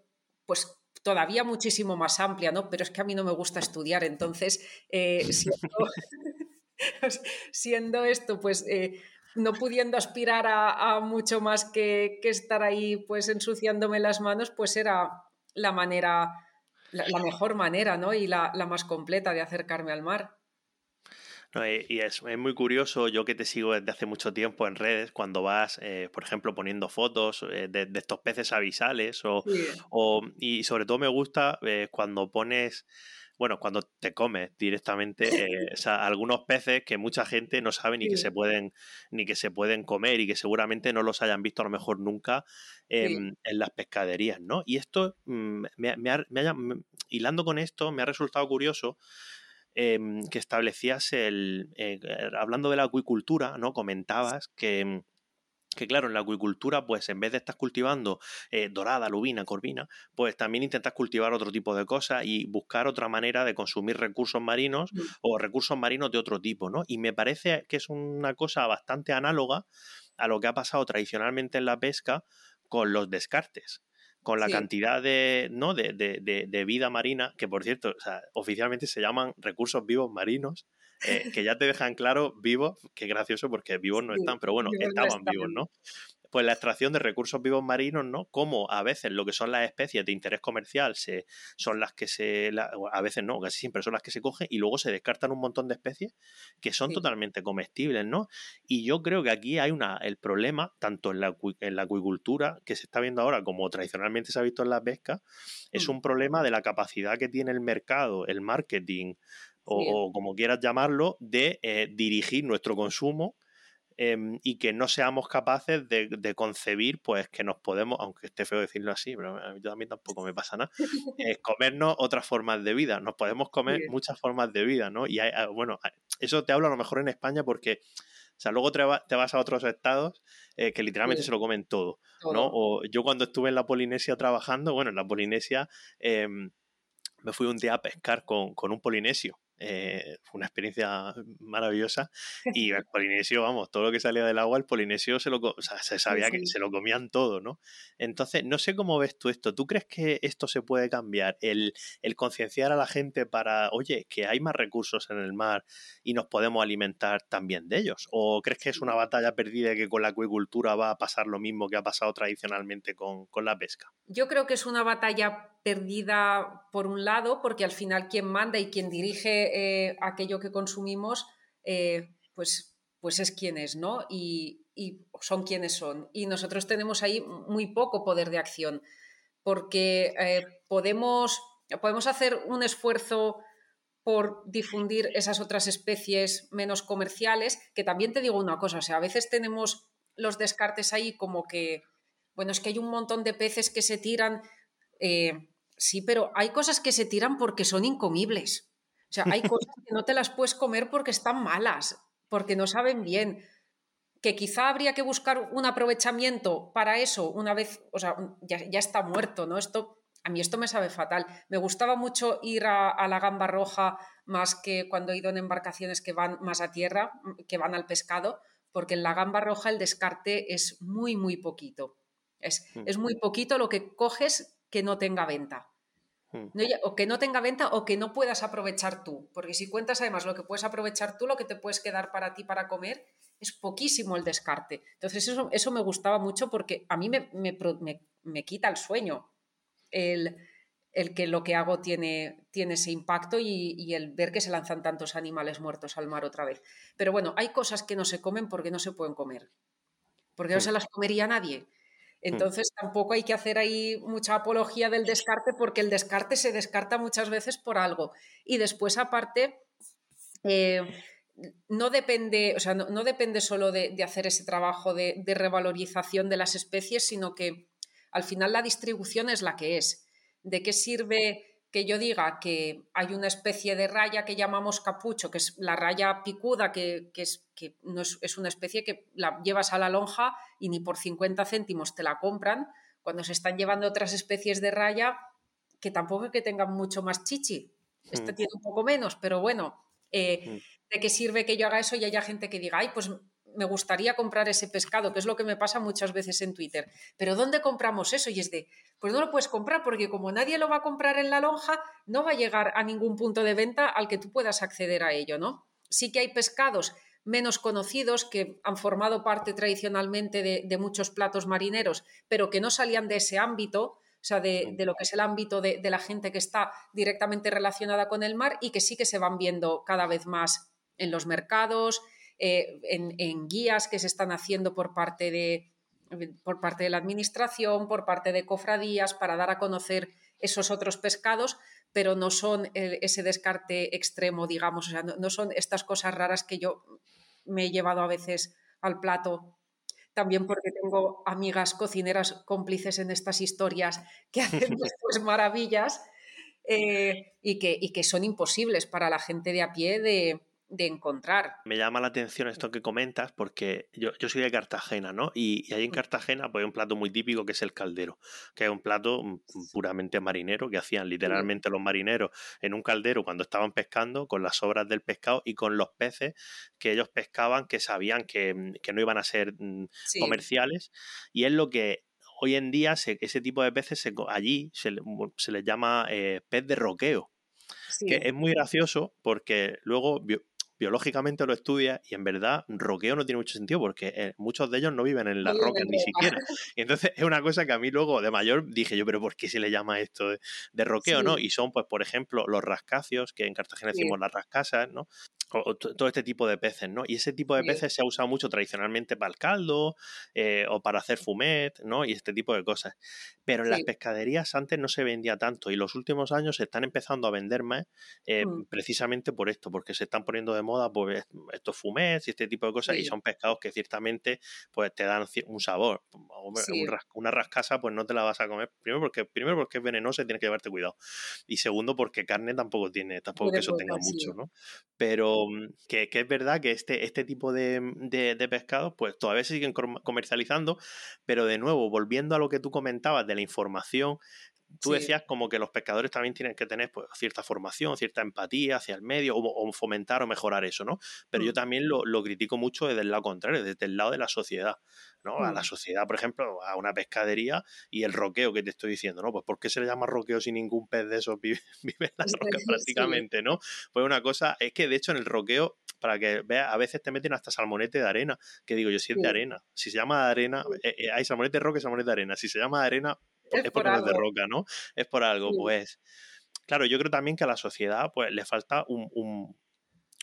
pues, todavía muchísimo más amplia, ¿no? Pero es que a mí no me gusta estudiar, entonces, eh, siendo, siendo esto, pues, eh, no pudiendo aspirar a, a mucho más que, que estar ahí, pues, ensuciándome las manos, pues era la manera, la, la mejor manera, ¿no? Y la, la más completa de acercarme al mar. No, y es, es muy curioso, yo que te sigo desde hace mucho tiempo en redes, cuando vas, eh, por ejemplo, poniendo fotos eh, de, de estos peces abisales o, sí. o, y sobre todo me gusta eh, cuando pones, bueno, cuando te comes directamente eh, o sea, algunos peces que mucha gente no sabe ni, sí. que se pueden, ni que se pueden comer y que seguramente no los hayan visto a lo mejor nunca eh, sí. en las pescaderías, ¿no? Y esto, mm, me, me ha, me ha, me, hilando con esto, me ha resultado curioso Eh, que establecías el eh, hablando de la acuicultura, ¿no? Comentabas que, que claro, en la acuicultura, pues en vez de estar cultivando eh, dorada, lubina, corvina, pues también intentas cultivar otro tipo de cosas y buscar otra manera de consumir recursos marinos, sí. o recursos marinos de otro tipo, ¿no? Y me parece que es una cosa bastante análoga a lo que ha pasado tradicionalmente en la pesca con los descartes, con la, sí. cantidad de, ¿no? de, de, de, de vida marina, que por cierto, o sea, oficialmente se llaman recursos vivos marinos, eh, que ya te dejan claro vivos, que es gracioso porque vivos no están, pero bueno, vivos estaban no vivos, ¿no? Pues la extracción de recursos vivos marinos, ¿no? Como a veces lo que son las especies de interés comercial se, son las que se... La, a veces no, casi siempre son las que se cogen y luego se descartan un montón de especies que son, sí. totalmente comestibles, ¿no? Y yo creo que aquí hay una el problema, tanto en la, en la acuicultura, que se está viendo ahora, como tradicionalmente se ha visto en la pesca, es un problema de la capacidad que tiene el mercado, el marketing, o, o como quieras llamarlo, de eh, dirigir nuestro consumo Eh, y que no seamos capaces de, de concebir, pues, que nos podemos, aunque esté feo decirlo así, pero a mí también tampoco me pasa nada, eh, comernos otras formas de vida. Nos podemos comer, bien. Muchas formas de vida, ¿no? Y hay, bueno, eso te hablo a lo mejor en España porque, o sea, luego te, va, te vas a otros estados eh, que literalmente, bien. Se lo comen todo, ¿no? Todo. O yo cuando estuve en la Polinesia trabajando, bueno, en la Polinesia eh, me fui un día a pescar con, con un polinesio. Eh, fue una experiencia maravillosa y el polinesio, vamos, todo lo que salía del agua, el polinesio se lo, o sea, se sabía, sí, sí. que se lo comían todo, ¿no? Entonces, no sé cómo ves tú esto. ¿Tú crees que esto se puede cambiar? El, el concienciar a la gente para, oye, que hay más recursos en el mar y nos podemos alimentar también de ellos. ¿O crees que es una batalla perdida y que con la acuicultura va a pasar lo mismo que ha pasado tradicionalmente con, con la pesca? Yo creo que es una batalla perdida por un lado, porque al final quien manda y quien dirige eh, aquello que consumimos, eh, pues, pues es quien es, ¿no? Y, y son quienes son. Y nosotros tenemos ahí muy poco poder de acción, porque eh, podemos, podemos hacer un esfuerzo por difundir esas otras especies menos comerciales, que también te digo una cosa, o sea, a veces tenemos los descartes ahí como que, bueno, es que hay un montón de peces que se tiran. Eh, sí, pero hay cosas que se tiran porque son incomibles. O sea, hay cosas que no te las puedes comer porque están malas, porque no saben bien. Que quizá habría que buscar un aprovechamiento para eso una vez, o sea, ya, ya está muerto, ¿no? Esto, a mí esto me sabe fatal. Me gustaba mucho ir a, a la gamba roja más que cuando he ido en embarcaciones que van más a tierra, que van al pescado, porque en la gamba roja el descarte es muy, muy poquito. Es, es muy poquito lo que coges que no tenga venta, no, o que no tenga venta o que no puedas aprovechar tú, porque si cuentas además lo que puedes aprovechar tú, lo que te puedes quedar para ti para comer, es poquísimo el descarte. Entonces eso, eso me gustaba mucho porque a mí me, me, me, me quita el sueño el, el que lo que hago tiene, tiene ese impacto y, y el ver que se lanzan tantos animales muertos al mar otra vez. Pero bueno, hay cosas que no se comen porque no se pueden comer, porque no se las comería nadie. Entonces tampoco hay que hacer ahí mucha apología del descarte, porque el descarte se descarta muchas veces por algo. Y después, aparte, eh, no depende, o sea, no, no depende solo de, de hacer ese trabajo de, de revalorización de las especies, sino que al final la distribución es la que es. ¿De qué sirve que yo diga que hay una especie de raya que llamamos capucho, que es la raya picuda, que, que, es, que no es, es una especie que la llevas a la lonja y ni por cincuenta céntimos te la compran, cuando se están llevando otras especies de raya que tampoco es que tengan mucho más chichi. Este mm. tiene un poco menos, pero bueno, eh, mm. ¿de qué sirve que yo haga eso y haya gente que diga, ay, pues me gustaría comprar ese pescado, que es lo que me pasa muchas veces en Twitter? ¿Pero dónde compramos eso? Y es de, pues no lo puedes comprar porque como nadie lo va a comprar en la lonja, no va a llegar a ningún punto de venta al que tú puedas acceder a ello, ¿no? Sí que hay pescados menos conocidos que han formado parte tradicionalmente de, de muchos platos marineros, pero que no salían de ese ámbito, o sea, de, de lo que es el ámbito de, de la gente que está directamente relacionada con el mar y que sí que se van viendo cada vez más en los mercados, Eh, en, en guías que se están haciendo por parte de por parte de la administración, por parte de cofradías, para dar a conocer esos otros pescados, pero no son el, ese descarte extremo, digamos, o sea, no, no son estas cosas raras que yo me he llevado a veces al plato, también porque tengo amigas cocineras cómplices en estas historias que hacen pues maravillas eh, y, que, y que son imposibles para la gente de a pie de de encontrar. Me llama la atención esto que comentas porque yo, yo soy de Cartagena, ¿no? Y, y ahí en Cartagena pues hay un plato muy típico que es el caldero, que es un plato puramente marinero que hacían literalmente los marineros en un caldero cuando estaban pescando con las sobras del pescado y con los peces que ellos pescaban que sabían que, que no iban a ser sí. comerciales, y es lo que hoy en día se, ese tipo de peces se, allí se, se les llama eh, pez de roqueo, sí. que es muy gracioso porque luego biológicamente lo estudia y en verdad roqueo no tiene mucho sentido porque muchos de ellos no viven en las sí, rocas ni siquiera. Y entonces es una cosa que a mí luego de mayor dije yo, pero ¿por qué se le llama esto de, de roqueo? Sí. ¿No? Y son, pues, por ejemplo, los rascacios, que en Cartagena decimos sí. las rascasas, ¿no? O, o todo este tipo de peces, ¿no? Y ese tipo de peces sí. se ha usado mucho tradicionalmente para el caldo eh, o para hacer fumet, ¿no? Y este tipo de cosas. Pero en sí. las pescaderías antes no se vendía tanto y los últimos años se están empezando a vender más eh, mm. precisamente por esto, porque se están poniendo de moda pues estos fumets y este tipo de cosas sí. y son pescados que ciertamente pues te dan un sabor. Sí. Un, una rascasa pues no te la vas a comer primero porque primero porque es venenosa y tienes que llevarte cuidado. Y segundo porque carne tampoco tiene, tampoco que eso tenga sí. mucho, ¿no? Pero Que, que es verdad que este, este tipo de, de, de pescados pues todavía se siguen comercializando, pero de nuevo, volviendo a lo que tú comentabas de la información, tú sí. decías como que los pescadores también tienen que tener pues, cierta formación, cierta empatía hacia el medio o, o fomentar o mejorar eso, ¿no? Pero mm. yo también lo, lo critico mucho desde el lado contrario, desde el lado de la sociedad, ¿no? Mm. A la sociedad, por ejemplo, a una pescadería y el roqueo que te estoy diciendo, ¿no? Pues ¿por qué se le llama roqueo si ningún pez de esos vive, vive en la roca sí, prácticamente, sí. ¿no? Pues una cosa, es que de hecho en el roqueo, para que veas, a veces te meten hasta salmonete de arena, que digo yo, si es sí. de arena, si se llama de arena, eh, eh, hay salmonete de roca y salmonete de arena, si se llama de arena es, es por algo de roca, ¿no? Es por algo, sí. pues. Claro, yo creo también que a la sociedad pues le falta un, un,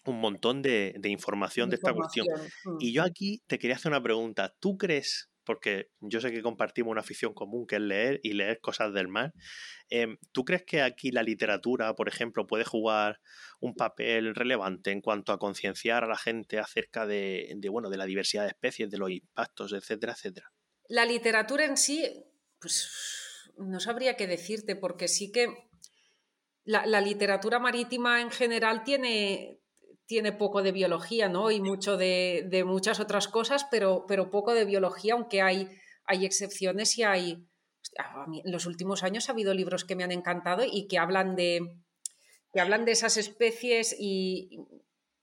un montón de, de información de información. esta cuestión. Mm. Y yo aquí te quería hacer una pregunta. ¿Tú crees, porque yo sé que compartimos una afición común que es leer y leer cosas del mar, eh, ¿tú crees que aquí la literatura, por ejemplo, puede jugar un papel relevante en cuanto a concienciar a la gente acerca de, de, bueno, de la diversidad de especies, de los impactos, etcétera, etcétera? La literatura en sí... Pues no sabría qué decirte, porque sí que la, la literatura marítima en general tiene, tiene poco de biología, ¿no? Y mucho de, de muchas otras cosas, pero, pero poco de biología, aunque hay, hay excepciones y hay... A mí, en los últimos años ha habido libros que me han encantado y que hablan de, que hablan de esas especies y...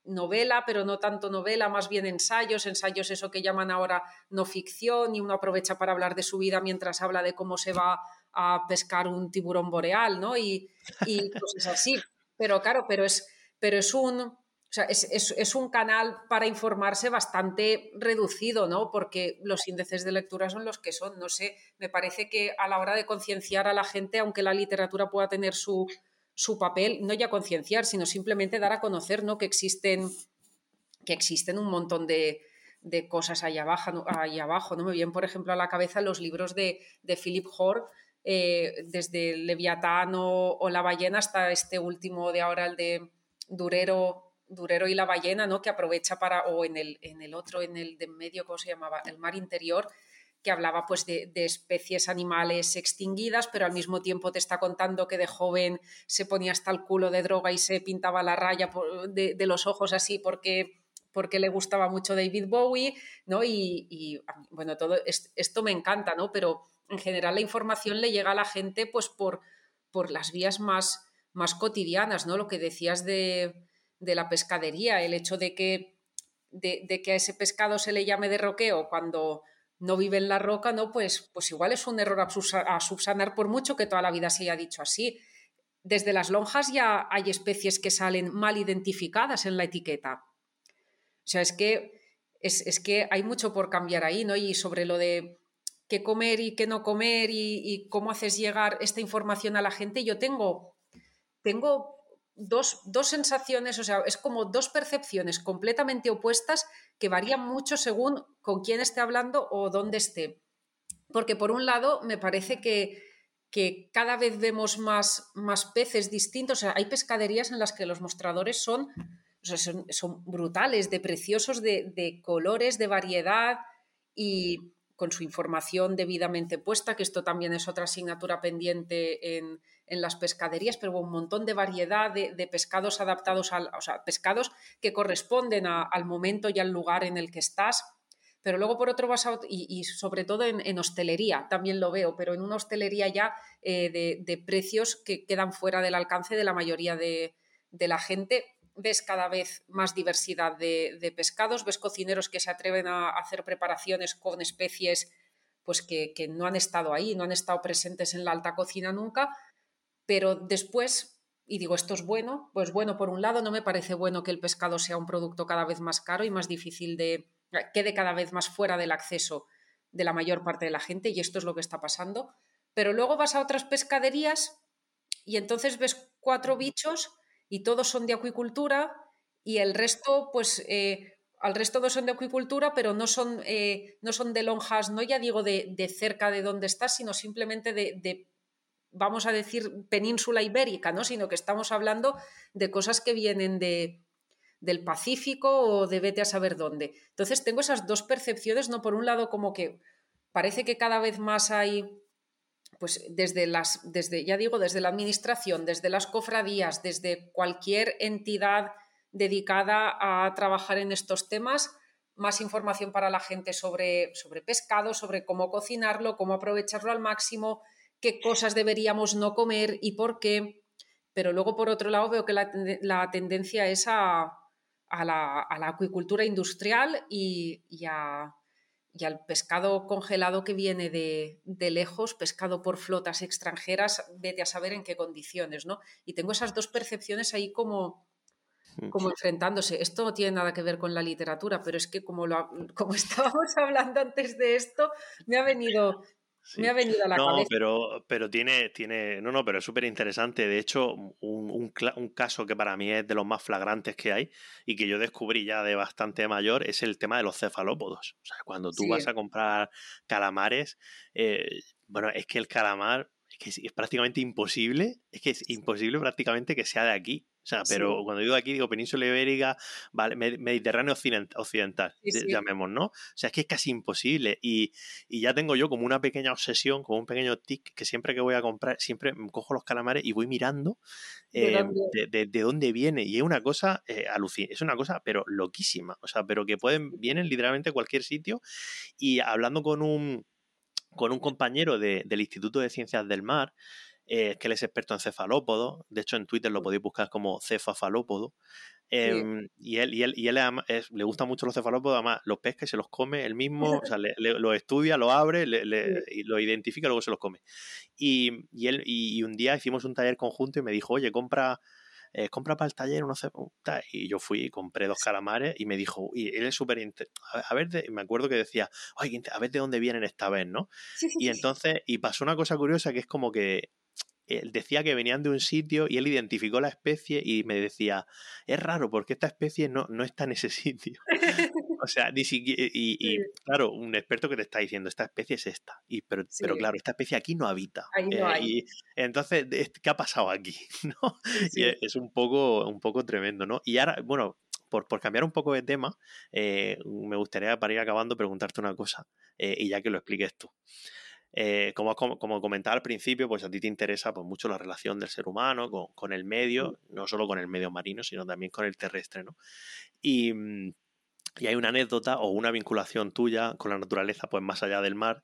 novela, pero no tanto novela, más bien ensayos, ensayos eso que llaman ahora no ficción, y uno aprovecha para hablar de su vida mientras habla de cómo se va a pescar un tiburón boreal, ¿no? Y, y cosas así. Pero claro, pero es, pero es un, o sea, es, es, es un canal para informarse bastante reducido, ¿no? Porque los índices de lectura son los que son, no sé, me parece que a la hora de concienciar a la gente, aunque la literatura pueda tener su... su papel, no ya concienciar, sino simplemente dar a conocer, ¿no? que existen que existen un montón de, de cosas ahí abajo, ahí abajo, ¿no? Me vienen, por ejemplo, a la cabeza los libros de, de Philip Hoare, eh, desde Leviatán o, o La ballena hasta este último de ahora, el de Durero, Durero y la ballena, ¿no? que aprovecha para, o en el, en el otro, en el de en medio, ¿cómo se llamaba? El mar interior, que hablaba pues de, de especies animales extinguidas, pero al mismo tiempo te está contando que de joven se ponía hasta el culo de droga y se pintaba la raya por, de, de los ojos así porque, porque le gustaba mucho David Bowie, ¿no? Y, y bueno, todo esto me encanta, ¿no? Pero en general la información le llega a la gente pues por, por las vías más, más cotidianas, ¿no? Lo que decías de, de la pescadería, el hecho de que, de, de que a ese pescado se le llame de roqueo cuando no vive en la roca, ¿no? Pues, pues igual es un error a subsanar por mucho que toda la vida se haya dicho así. Desde las lonjas ya hay especies que salen mal identificadas en la etiqueta. O sea, es que, es, es que hay mucho por cambiar ahí, ¿no? Y sobre lo de qué comer y qué no comer y, y cómo haces llegar esta información a la gente, yo tengo, tengo dos, dos sensaciones, o sea, es como dos percepciones completamente opuestas que varían mucho según con quién esté hablando o dónde esté. Porque por un lado me parece que, que cada vez vemos más, más peces distintos, o sea, hay pescaderías en las que los mostradores son... O sea, son, son brutales, de preciosos, de, de colores, de variedad y con su información debidamente puesta, que esto también es otra asignatura pendiente en, en las pescaderías, pero un montón de variedad de, de pescados adaptados, al, o sea, pescados que corresponden a, al momento y al lugar en el que estás. Pero luego por otro vas a, y, y sobre todo en, en hostelería, también lo veo, pero en una hostelería ya eh, de, de precios que quedan fuera del alcance de la mayoría de, de la gente. Ves cada vez más diversidad de, de pescados, ves cocineros que se atreven a hacer preparaciones con especies pues que, que no han estado ahí, no han estado presentes en la alta cocina nunca, pero después, y digo, esto es bueno, pues bueno, por un lado no me parece bueno que el pescado sea un producto cada vez más caro y más difícil de, quede cada vez más fuera del acceso de la mayor parte de la gente, y esto es lo que está pasando, pero luego vas a otras pescaderías y entonces ves cuatro bichos y todos son de acuicultura y el resto, pues, eh, al resto todos son de acuicultura, pero no son, eh, no son de lonjas, no ya digo de, de cerca de donde estás, sino simplemente de, de, vamos a decir, península ibérica, ¿no? Sino que estamos hablando de cosas que vienen de, del Pacífico o de vete a saber dónde. Entonces tengo esas dos percepciones, ¿no? Por un lado, como que parece que cada vez más hay... Pues desde las, desde, ya digo, desde la administración, desde las cofradías, desde cualquier entidad dedicada a trabajar en estos temas, más información para la gente sobre, sobre pescado, sobre cómo cocinarlo, cómo aprovecharlo al máximo, qué cosas deberíamos no comer y por qué. Pero luego, por otro lado, veo que la, la tendencia es a, a, la, a la acuicultura industrial y, y a... y al pescado congelado que viene de, de lejos, pescado por flotas extranjeras, vete a saber en qué condiciones, ¿no? Y tengo esas dos percepciones ahí como, como enfrentándose. Esto no tiene nada que ver con la literatura, pero es que como, lo, como estábamos hablando antes de esto, me ha venido... Sí. Me ha venido a la no, cabeza. Pero, pero tiene, tiene. No, no, pero es súper interesante. De hecho, un, un, un caso que para mí es de los más flagrantes que hay y que yo descubrí ya de bastante mayor es el tema de los cefalópodos. O sea, cuando tú sí. vas a comprar calamares, eh, bueno, es que el calamar es, que es, es prácticamente imposible, es que es imposible prácticamente que sea de aquí. O sea, pero sí. cuando digo aquí, digo península ibérica, vale, Mediterráneo occidental, sí, sí. llamemos, ¿no? O sea, es que es casi imposible. Y, y ya tengo yo como una pequeña obsesión, como un pequeño tic, que siempre que voy a comprar, siempre me cojo los calamares y voy mirando eh, ¿De, dónde? De, de, de dónde viene. Y es una cosa eh, alucinante, es una cosa, pero loquísima. O sea, pero que pueden, vienen literalmente de cualquier sitio. Y hablando con un, con un compañero de, del Instituto de Ciencias del Mar, Eh, que él es experto en cefalópodos, de hecho en Twitter lo podéis buscar como cefa-falópodo, eh, sí. y él, y él, y él es, le gustan mucho los cefalópodos, además los pesca y se los come él mismo, o sea, le, le, lo estudia, lo abre, le, le, sí. y lo identifica y luego se los come. Y, y, él, y, y un día hicimos un taller conjunto y me dijo, oye, compra... Eh, compra para el taller unos cefalópodos. Y yo fui y compré dos calamares y me dijo, y él es súper inter... a ver, de... me acuerdo que decía, ay, a ver de dónde vienen esta vez, ¿no? Sí, sí, y entonces, y pasó una cosa curiosa que es como que él decía que venían de un sitio y él identificó la especie y me decía, es raro porque esta especie no, no está en ese sitio. O sea, ni siquiera, y, y sí. claro, un experto que te está diciendo, esta especie es esta, y, pero, sí. pero claro, esta especie aquí no habita. Ahí no eh, hay. Y, entonces, ¿qué ha pasado aquí? ¿No? Sí, sí. Y es un poco, un poco tremendo, ¿no? Y ahora, bueno, por, por cambiar un poco de tema, eh, me gustaría, para ir acabando, preguntarte una cosa, eh, y ya que lo expliques tú. Eh, como, como comentaba al principio, pues a ti te interesa pues, mucho la relación del ser humano con, con el medio, no solo con el medio marino, sino también con el terrestre, ¿no? Y, y hay una anécdota o una vinculación tuya con la naturaleza, pues más allá del mar,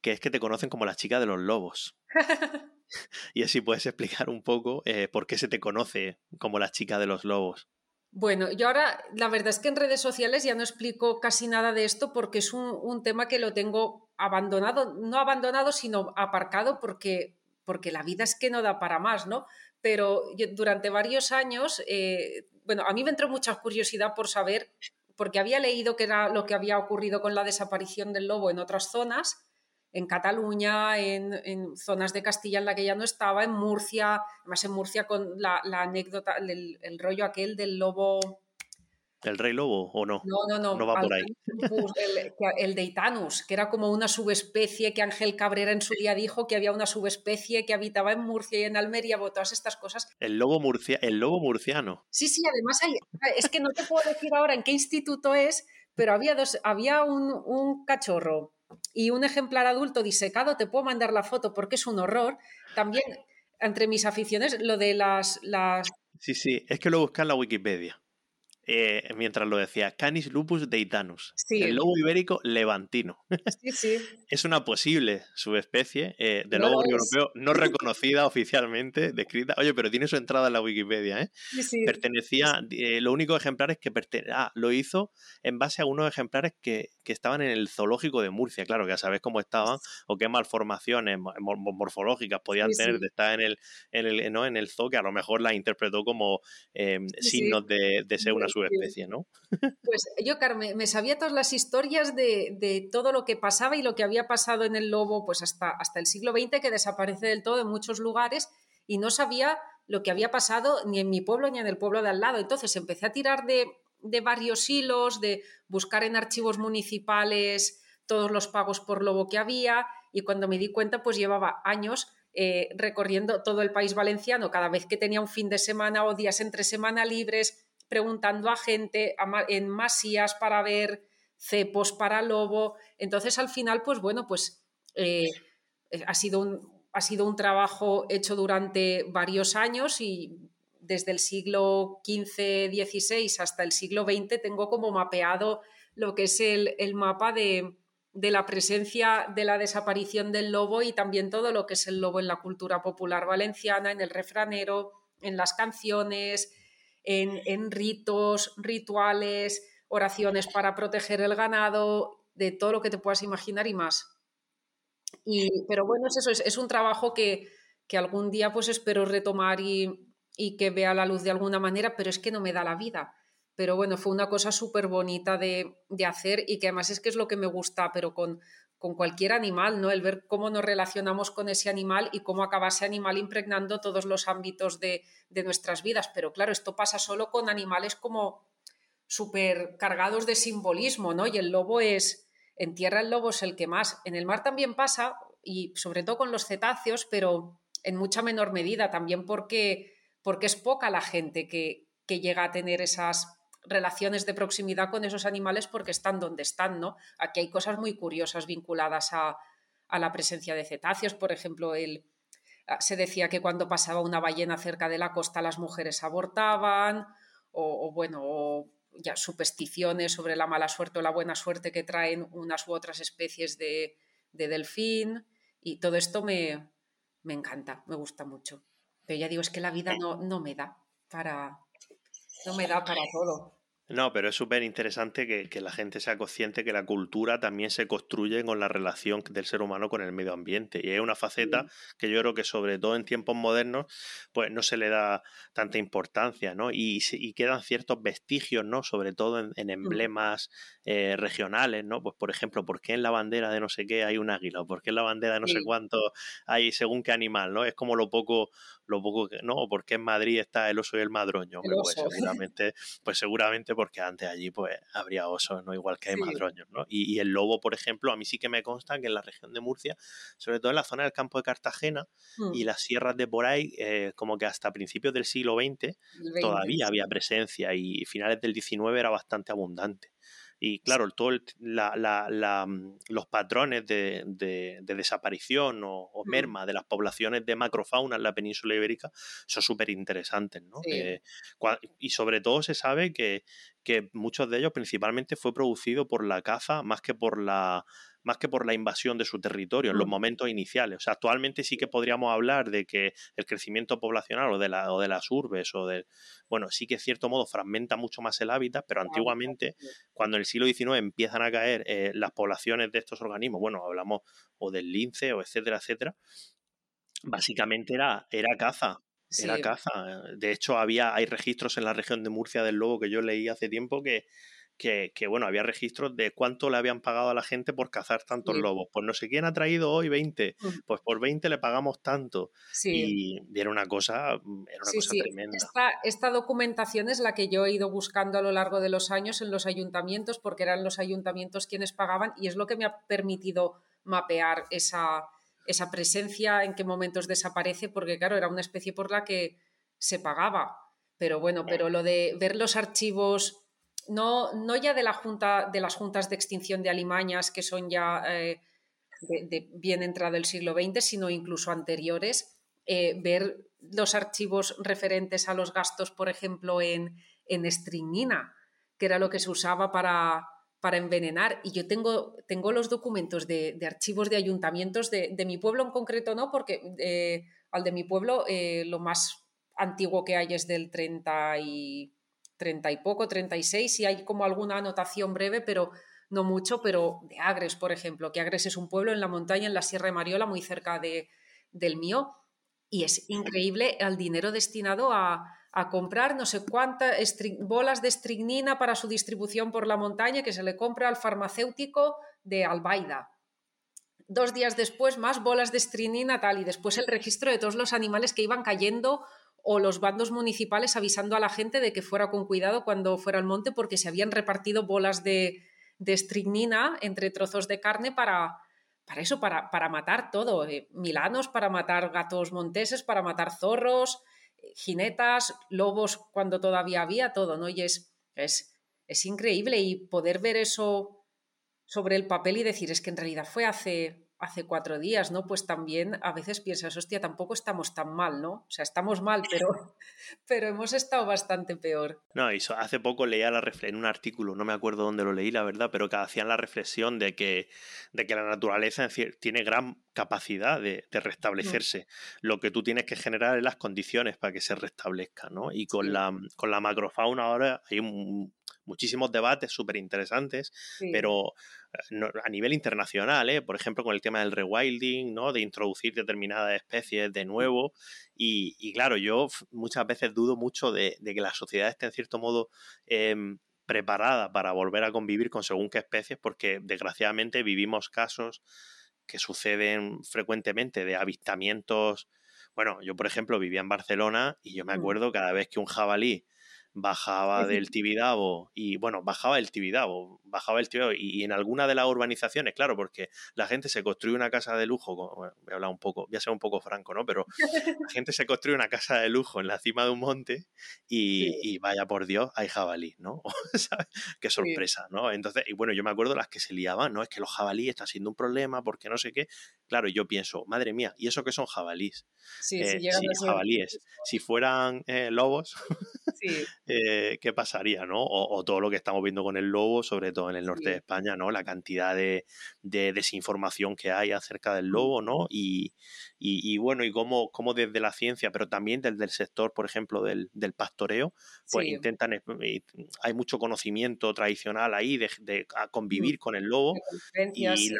que es que te conocen como la chica de los lobos. y así puedes explicar un poco eh, por qué se te conoce como la chica de los lobos. Bueno, yo ahora la verdad es que en redes sociales ya no explico casi nada de esto porque es un, un tema que lo tengo abandonado, no abandonado sino aparcado porque, porque la vida es que no da para más, ¿no? Pero yo, durante varios años, eh, bueno, a mí me entró mucha curiosidad por saber, porque había leído que era lo que había ocurrido con la desaparición del lobo en otras zonas, en Cataluña, en, en zonas de Castilla en la que ya no estaba, en Murcia, además en Murcia con la, la anécdota, el, el rollo aquel del lobo... ¿El rey lobo o no? No, no, no. No va por ahí. El, el deitanus, que era como una subespecie que Ángel Cabrera en su día dijo que había una subespecie que habitaba en Murcia y en Almería, todas estas cosas. El lobo, murcia, el lobo murciano. Sí, sí, además hay, es que no te puedo decir ahora en qué instituto es, pero había, dos, había un, un cachorro y un ejemplar adulto disecado, te puedo mandar la foto porque es un horror. También, entre mis aficiones, lo de las... las... Sí, sí, es que lo buscas en la Wikipedia. Eh, mientras lo decía, Canis lupus deitanus, sí, el lobo ibérico levantino. Sí, sí. Es una posible subespecie eh, de no lobo europeo no reconocida oficialmente, descrita. Oye, pero tiene su entrada en la Wikipedia, ¿eh? Sí, sí. Pertenecía, eh, lo único ejemplar es que pertene- ah, lo hizo en base a unos ejemplares que, que estaban en el zoológico de Murcia, claro, que ya sabéis cómo estaban o qué malformaciones mor- morfológicas podían sí, tener sí. de estar en el, en, el, ¿no? en el zoo, que a lo mejor las interpretó como eh, sí, signos sí. de, de ser una subespecie, ¿no? Pues yo, Carmen, me sabía todas las historias de, de todo lo que pasaba y lo que había pasado en el lobo pues hasta, hasta el siglo veinte, que desaparece del todo en muchos lugares, y no sabía lo que había pasado ni en mi pueblo ni en el pueblo de al lado. Entonces empecé a tirar de, de varios hilos, de buscar en archivos municipales todos los pagos por lobo que había, y cuando me di cuenta pues llevaba años eh, recorriendo todo el país valenciano, cada vez que tenía un fin de semana o días entre semana libres, preguntando a gente en masías para ver cepos para lobo. Entonces al final pues bueno pues eh, ha sido un ha sido un trabajo hecho durante varios años, y desde el siglo quince dieciséis hasta el siglo veinte tengo como mapeado lo que es el, el mapa de, de la presencia de la desaparición del lobo, y también todo lo que es el lobo en la cultura popular valenciana, en el refranero, en las canciones, En, en ritos, rituales, oraciones para proteger el ganado, de todo lo que te puedas imaginar y más. Y, pero bueno, es eso, es, es un trabajo que, que algún día pues espero retomar y, y que vea la luz de alguna manera, pero es que no me da la vida. Pero bueno, fue una cosa súper bonita de, de hacer, y que además es que es lo que me gusta, pero con, con cualquier animal, ¿no? El ver cómo nos relacionamos con ese animal y cómo acaba ese animal impregnando todos los ámbitos de, de nuestras vidas. Pero claro, esto pasa solo con animales como súper cargados de simbolismo, ¿no? Y el lobo es, en tierra el lobo es el que más. En el mar también pasa, y sobre todo con los cetáceos, pero en mucha menor medida también, porque, porque es poca la gente que, que llega a tener esas relaciones de proximidad con esos animales, porque están donde están, ¿no? Aquí hay cosas muy curiosas vinculadas a, a la presencia de cetáceos. Por ejemplo, el, se decía que cuando pasaba una ballena cerca de la costa las mujeres abortaban, o, o bueno, o ya supersticiones sobre la mala suerte o la buena suerte que traen unas u otras especies de, de delfín, y todo esto me, me encanta, me gusta mucho. Pero ya digo, es que la vida no, no me da para... No me da para todo. No, pero es súper interesante que, que la gente sea consciente que la cultura también se construye con la relación del ser humano con el medio ambiente, y es una faceta que yo creo que sobre todo en tiempos modernos pues no se le da tanta importancia, ¿no? Y, y quedan ciertos vestigios, ¿no? Sobre todo en, en emblemas eh, regionales, ¿no? Pues por ejemplo, ¿por qué en la bandera de no sé qué hay un águila? ¿Por qué en la bandera de no sé cuánto hay según qué animal? ¿No? Es como lo poco... lo poco que, no, porque en Madrid está el oso y el madroño, el pues, seguramente, pues seguramente porque antes allí pues habría osos, ¿no? Igual que hay sí. madroños, ¿no? Y, y el lobo, por ejemplo, a mí sí que me consta que en la región de Murcia, sobre todo en la zona del campo de Cartagena mm. y las sierras de por ahí, eh, como que hasta principios del siglo veinte todavía había presencia, y finales del diecinueve era bastante abundante. Y claro, todo el, la, la, la, los patrones de, de, de desaparición o, o merma de las poblaciones de macrofauna en la península ibérica son súper interesantes, ¿no? Sí. Eh, cua- y sobre todo se sabe que, que muchos de ellos principalmente fue producido por la caza más que por la más que por la invasión de su territorio en los momentos iniciales. O sea, actualmente sí que podríamos hablar de que el crecimiento poblacional o de, la, o de las urbes o de... Bueno, sí que en cierto modo fragmenta mucho más el hábitat, pero antiguamente, cuando en el siglo diecinueve empiezan a caer eh, las poblaciones de estos organismos, bueno, hablamos o del lince o etcétera, etcétera, básicamente era, era caza. Era sí. caza. De hecho, había hay registros en la región de Murcia del lobo que yo leí hace tiempo que, que, que bueno, había registros de cuánto le habían pagado a la gente por cazar tantos sí. lobos. Pues no sé quién ha traído hoy veinte, pues por veinte le pagamos tanto. Sí. Y era una cosa, era una sí, cosa sí. tremenda. Esta, esta documentación es la que yo he ido buscando a lo largo de los años en los ayuntamientos, porque eran los ayuntamientos quienes pagaban, y es lo que me ha permitido mapear esa... esa presencia, en qué momentos desaparece, porque claro, era una especie por la que se pagaba, pero bueno, pero lo de ver los archivos, no, no ya de la junta, de las juntas de extinción de alimañas, que son ya eh, de, de bien entrado el siglo veinte, sino incluso anteriores, eh, ver los archivos referentes a los gastos, por ejemplo, en, en estricnina, que era lo que se usaba para... para envenenar, y yo tengo, tengo los documentos de, de archivos de ayuntamientos de, de mi pueblo en concreto, no, porque eh, al de mi pueblo eh, lo más antiguo que hay es del treinta y, treinta y poco, treinta y seis, y hay como alguna anotación breve, pero no mucho, pero de Agres, por ejemplo, que Agres es un pueblo en la montaña, en la Sierra de Mariola, muy cerca de, del mío, y es increíble el dinero destinado a... a comprar no sé cuántas estri- bolas de estricnina para su distribución por la montaña que se le compra al farmacéutico de Albaida. Dos días después, más bolas de estricnina tal, y después el registro de todos los animales que iban cayendo o los bandos municipales avisando a la gente de que fuera con cuidado cuando fuera al monte porque se habían repartido bolas de, de estricnina entre trozos de carne para... para eso, para, para matar todo. Eh, milanos, para matar gatos monteses, para matar zorros... jinetas, lobos cuando todavía había todo, ¿no? Y es, es, es increíble, y poder ver eso sobre el papel y decir, es que en realidad fue hace, hace cuatro días, ¿no? Pues también a veces piensas, hostia, tampoco estamos tan mal, ¿no? O sea, estamos mal, pero, pero hemos estado bastante peor. No, y hace poco leía la reflexión, en un artículo, no me acuerdo dónde lo leí, la verdad, pero que hacían la reflexión de que, de que la naturaleza tiene gran capacidad de, de restablecerse. Sí. Lo que tú tienes que generar es las condiciones para que se restablezca, ¿no? Y con, sí. la, con la macrofauna ahora hay un, muchísimos debates súper interesantes, sí. pero no, a nivel internacional, ¿eh? Por ejemplo, con el tema del rewilding, ¿no? De introducir determinadas especies de nuevo. Y, y claro, yo muchas veces dudo mucho de, de que la sociedad esté en cierto modo... Eh, preparada para volver a convivir con según qué especies, porque desgraciadamente vivimos casos que suceden frecuentemente de avistamientos. Bueno, yo por ejemplo vivía en Barcelona y yo me acuerdo cada vez que un jabalí bajaba del Tibidabo y bueno, bajaba del Tibidabo, bajaba del Tibidabo y, y en alguna de las urbanizaciones, claro, porque la gente se construye una casa de lujo, bueno, voy a hablar un poco, voy a ser un poco franco, ¿no? Pero la gente se construye una casa de lujo en la cima de un monte y, sí. y vaya por Dios, hay jabalí, ¿no? ¿Sabes? Qué sorpresa, ¿no? Entonces, y bueno, yo me acuerdo las que se liaban, ¿no? Es que los jabalíes están siendo un problema porque no sé qué. Claro, yo pienso, madre mía, ¿y eso qué son jabalís? Sí, eh, si, si jabalíes, si fueran eh, lobos... Sí. Eh, ¿Qué pasaría, no? O, o todo lo que estamos viendo con el lobo, sobre todo en el norte sí. de España, ¿no? La cantidad de, de desinformación que hay acerca del lobo, ¿no? Y, y, y bueno, y cómo, cómo desde la ciencia, pero también desde el sector, por ejemplo, del, del pastoreo, pues sí. intentan, hay mucho conocimiento tradicional ahí de, de a convivir sí. con el lobo. Y la, sí.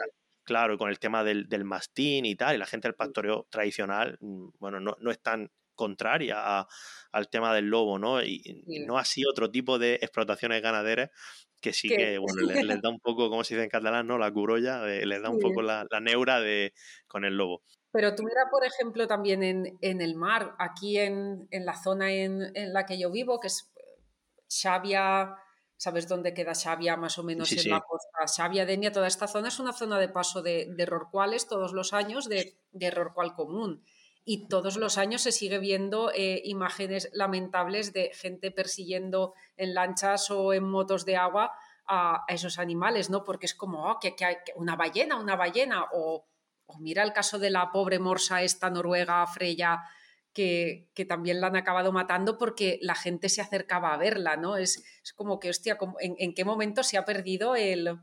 claro, con el tema del, del mastín y tal, y la gente del pastoreo tradicional, bueno, no, no es tan contraria a, al tema del lobo, ¿no? Y sí. no así otro tipo de explotaciones ganaderas que sí ¿Qué? que, bueno, les, les da un poco, como se dice en catalán, ¿no? La curolla, eh, les da un sí. poco la, la neura de, con el lobo. Pero tú mira, por ejemplo, también en, en el mar, aquí en, en la zona en, en la que yo vivo, que es Xàbia, ¿sabes dónde queda Xàbia? Más o menos sí, en sí. la costa. Xàbia, Denia, toda esta zona es una zona de paso de, de rorcuales todos los años, de, de rorcual común. Y todos los años se sigue viendo eh, imágenes lamentables de gente persiguiendo en lanchas o en motos de agua a, a esos animales, ¿no? Porque es como, oh, que, que hay una ballena, una ballena. O, o mira el caso de la pobre morsa esta noruega, Freya, que, que también la han acabado matando porque la gente se acercaba a verla, ¿no? Es, es como que, hostia, ¿en, en qué momento se ha perdido el...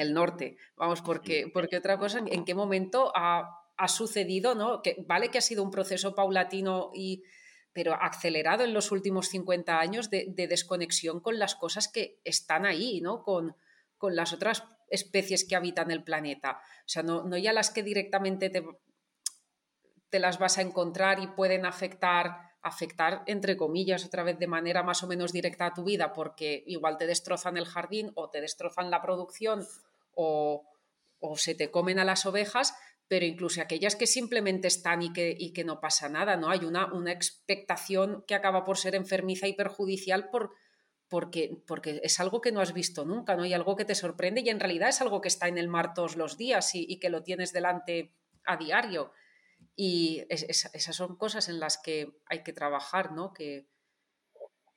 el norte, vamos, porque, porque otra cosa, ¿en qué momento ha, ha sucedido, ¿no? Que, vale que ha sido un proceso paulatino y... pero acelerado en los últimos cincuenta años de, de desconexión con las cosas que están ahí, ¿no? Con, con las otras especies que habitan el planeta. O sea, no, no ya las que directamente te, te las vas a encontrar y pueden afectar, afectar, entre comillas, otra vez de manera más o menos directa a tu vida, porque igual te destrozan el jardín o te destrozan la producción o, o se te comen a las ovejas, pero incluso aquellas que simplemente están y que, y que no pasa nada, ¿no? Hay una, una expectación que acaba por ser enfermiza y perjudicial por, porque, porque es algo que no has visto nunca, ¿no? Y algo que te sorprende y en realidad es algo que está en el mar todos los días y, y que lo tienes delante a diario. Y es, es, esas son cosas en las que hay que trabajar, ¿no? Que,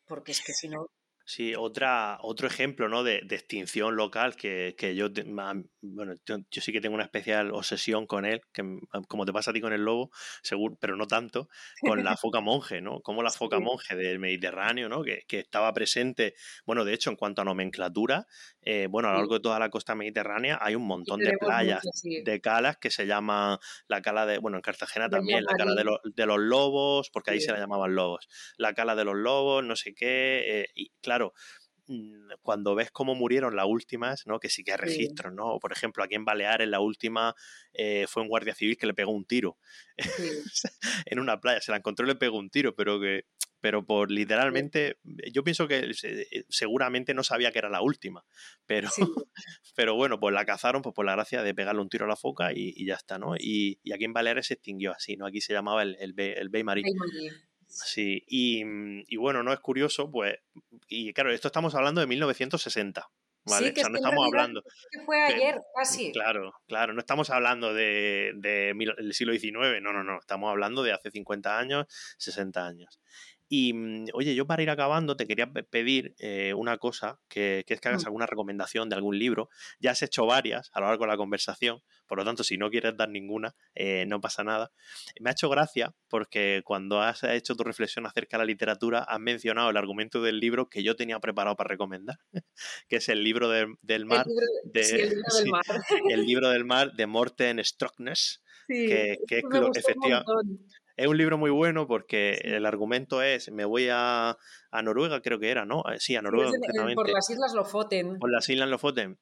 porque es que si no... Sí, otra, otro ejemplo, ¿no? de, de extinción local que, que yo, bueno, yo, yo sí que tengo una especial obsesión con él, que como te pasa a ti con el lobo, seguro, pero no tanto, con la foca monje, ¿no? Como la foca monje del Mediterráneo, ¿no? Que, que estaba presente, bueno, de hecho, en cuanto a nomenclatura, eh, bueno, a lo largo de toda la costa mediterránea hay un montón de playas, de calas que se llaman la cala de, bueno, en Cartagena también, la cala de los, de los lobos, porque ahí se la llamaban lobos, la cala de los lobos, no sé qué, eh, y claro, Claro, cuando ves cómo murieron las últimas, ¿no? Que sí que hay registros, ¿no? Por ejemplo, aquí en Baleares, la última eh, fue un guardia civil que le pegó un tiro. Sí. En una playa, se la encontró y le pegó un tiro, pero que pero por literalmente, sí. Yo pienso que seguramente no sabía que era la última, pero, sí. Pero bueno, pues la cazaron pues por la gracia de pegarle un tiro a la foca y, y ya está, ¿no? Y, y aquí en Baleares se extinguió así, ¿no? Aquí se llamaba el, el, el bei marí. Sí, y, y bueno, no es curioso, pues, y claro, esto estamos hablando de mil novecientos sesenta, ¿vale? Sí, que o sea, no estamos hablando... Que fue ayer, casi. Claro, claro, no estamos hablando de, de el siglo diecinueve, no, no, no, estamos hablando de hace cincuenta años, sesenta años. Y, oye, yo para ir acabando te quería pedir eh, una cosa, que, que es que hagas alguna recomendación de algún libro. Ya has hecho varias a lo largo de la conversación, por lo tanto, si no quieres dar ninguna, eh, no pasa nada. Me ha hecho gracia porque cuando has hecho tu reflexión acerca de la literatura, has mencionado el argumento del libro que yo tenía preparado para recomendar, que es el libro de, del mar. El libro, de, sí, el, libro sí, del mar. El libro del mar de Morten Stroknes, sí, que, que es lo efectivamente... Es un libro muy bueno porque el argumento es, me voy a, a Noruega, creo que era, ¿no? Sí, a Noruega. Exactamente. Por las islas Lofoten. Por las islas Lofoten.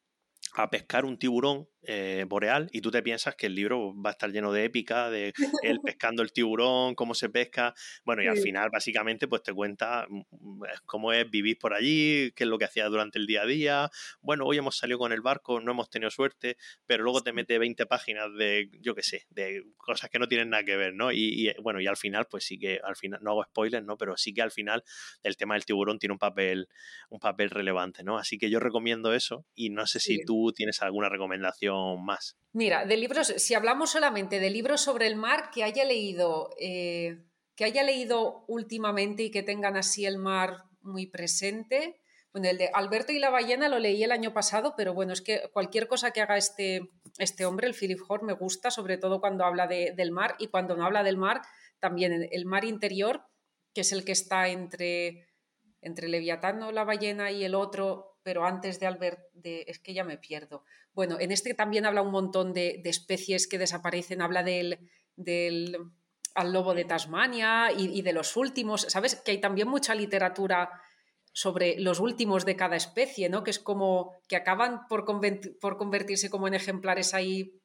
A pescar un tiburón eh, boreal y tú te piensas que el libro va a estar lleno de épica, de él pescando el tiburón, cómo se pesca, bueno, y al final básicamente pues te cuenta cómo es vivir por allí, qué es lo que hacía durante el día a día, bueno, hoy hemos salido con el barco, no hemos tenido suerte, pero luego te mete veinte páginas de, yo qué sé, de cosas que no tienen nada que ver, ¿no? Y, y bueno, y al final pues sí que, al final, no hago spoilers, ¿no? Pero sí que al final el tema del tiburón tiene un papel, un papel relevante, ¿no? Así que yo recomiendo eso y no sé si sí. tú ¿Tienes alguna recomendación más? Mira, de libros, si hablamos solamente de libros sobre el mar que haya leído, eh, que haya leído últimamente y que tengan así el mar muy presente. Bueno, el de Alberto y la ballena lo leí el año pasado, pero bueno, es que cualquier cosa que haga este, este hombre, el Philip Hoare, me gusta, sobre todo cuando habla de, del mar, y cuando no habla del mar, también El mar interior, que es el que está entre, entre Leviatán, ¿no? La ballena y el otro. Pero antes de Albert, de, es que ya me pierdo. Bueno, en este también habla un montón de, de especies que desaparecen, habla del, del al lobo de Tasmania y, y de los últimos, ¿sabes? Que hay también mucha literatura sobre los últimos de cada especie, ¿no? Que es como que acaban por, convertir, por convertirse como en ejemplares ahí,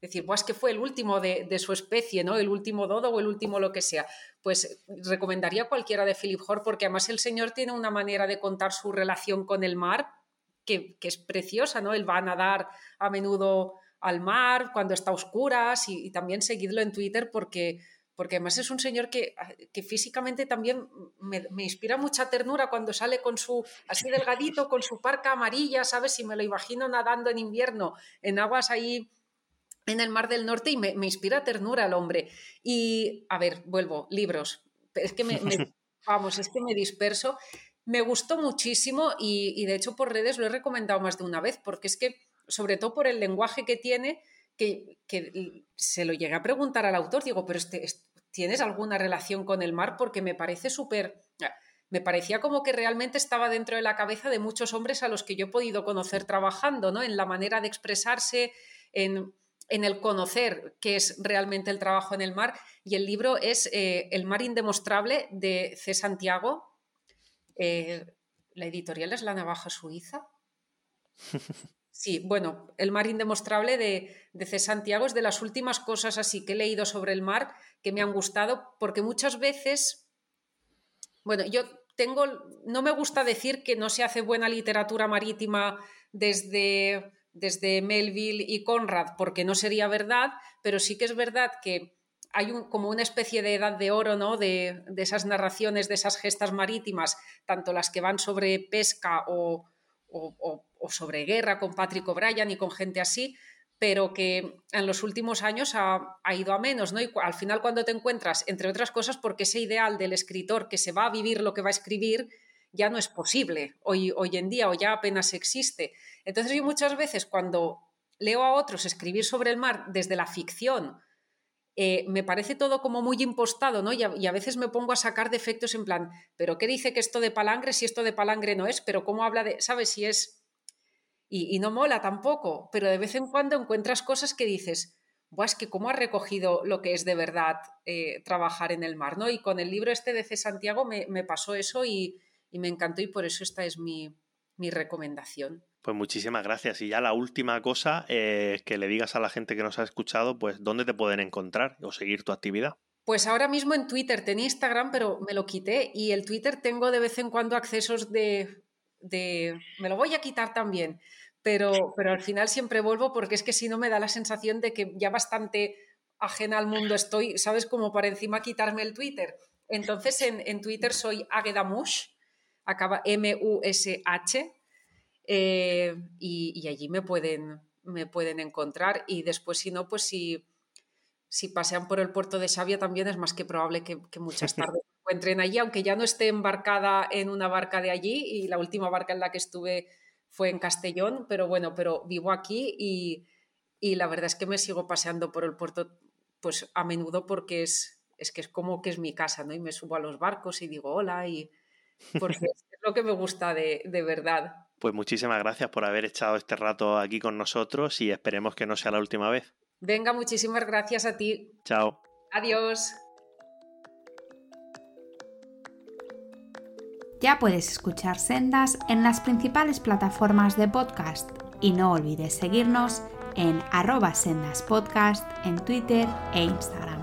decir, pues que fue el último de, de su especie, ¿no? El último dodo o el último lo que sea. Pues recomendaría cualquiera de Philip Hoare, porque además el señor tiene una manera de contar su relación con el mar que, que es preciosa, ¿no? Él va a nadar a menudo al mar cuando está a oscuras y, y también seguidlo en Twitter porque, porque además es un señor que, que físicamente también me, me inspira mucha ternura cuando sale con su, así delgadito, con su parca amarilla, ¿sabes? Si me lo imagino nadando en invierno en aguas ahí en el mar del norte y me, me inspira ternura el hombre. Y, a ver, vuelvo, libros. Es que me, me vamos, es que me disperso. Me gustó muchísimo y, y, de hecho, por redes lo he recomendado más de una vez, porque es que, sobre todo por el lenguaje que tiene, que, que se lo llegué a preguntar al autor, digo, pero este, este, ¿tienes alguna relación con el mar? Porque me parece súper... me parecía como que realmente estaba dentro de la cabeza de muchos hombres a los que yo he podido conocer trabajando, ¿no? En la manera de expresarse, en, en el conocer qué es realmente el trabajo en el mar. Y el libro es eh, El mar indemostrable, de Ce Santiago. Eh, ¿La editorial es La Navaja Suiza? Sí, bueno, El mar indemostrable de, de Ce Santiago es de las últimas cosas así que he leído sobre el mar que me han gustado, porque muchas veces, bueno, yo tengo, no me gusta decir que no se hace buena literatura marítima desde, desde Melville y Conrad, porque no sería verdad, pero sí que es verdad que hay un, como una especie de edad de oro, ¿no? De, de esas narraciones, de esas gestas marítimas, tanto las que van sobre pesca o, o, o, o sobre guerra con Patrick O'Brien y con gente así, pero que en los últimos años ha, ha ido a menos, ¿no? Y al final, cuando te encuentras, entre otras cosas, porque ese ideal del escritor que se va a vivir lo que va a escribir ya no es posible hoy, hoy en día, o ya apenas existe. Entonces yo muchas veces, cuando leo a otros escribir sobre el mar desde la ficción, Eh, me parece todo como muy impostado, ¿no? Y a, y a veces me pongo a sacar defectos en plan, ¿pero qué dice que esto de palangre si esto de palangre no es? ¿Pero cómo habla de...? ¿Sabes? Si es... Y, y no mola tampoco, pero de vez en cuando encuentras cosas que dices, buah, es que cómo ha recogido lo que es de verdad eh, trabajar en el mar, ¿no? Y con el libro este de Ce Santiago me, me pasó eso y, y me encantó, y por eso esta es mi, mi recomendación. Pues muchísimas gracias. Y ya la última cosa, eh, que le digas a la gente que nos ha escuchado, pues dónde te pueden encontrar o seguir tu actividad. Pues ahora mismo en Twitter, tenía Instagram, pero me lo quité, y el Twitter tengo de vez en cuando accesos de... de me lo voy a quitar también, pero, pero al final siempre vuelvo, porque es que si no me da la sensación de que ya bastante ajena al mundo estoy, ¿sabes? Como para encima quitarme el Twitter. Entonces en, en Twitter soy Águedamush, acaba eme u ese hache, Eh, y, y allí me pueden, me pueden encontrar. Y después, si no, pues si, si pasean por el puerto de Xàbia, también es más que probable que, que muchas tardes me encuentren allí, aunque ya no esté embarcada en una barca de allí, y la última barca en la que estuve fue en Castellón, pero bueno, pero vivo aquí y, y la verdad es que me sigo paseando por el puerto pues a menudo, porque es, es que es como que es mi casa, ¿no? Y me subo a los barcos y digo hola, y porque es lo que me gusta de, de verdad. Pues muchísimas gracias por haber echado este rato aquí con nosotros, y esperemos que no sea la última vez. Venga, muchísimas gracias a ti. Chao. Adiós. Ya puedes escuchar Sendas en las principales plataformas de podcast, y no olvides seguirnos en arroba sendaspodcast en Twitter e Instagram.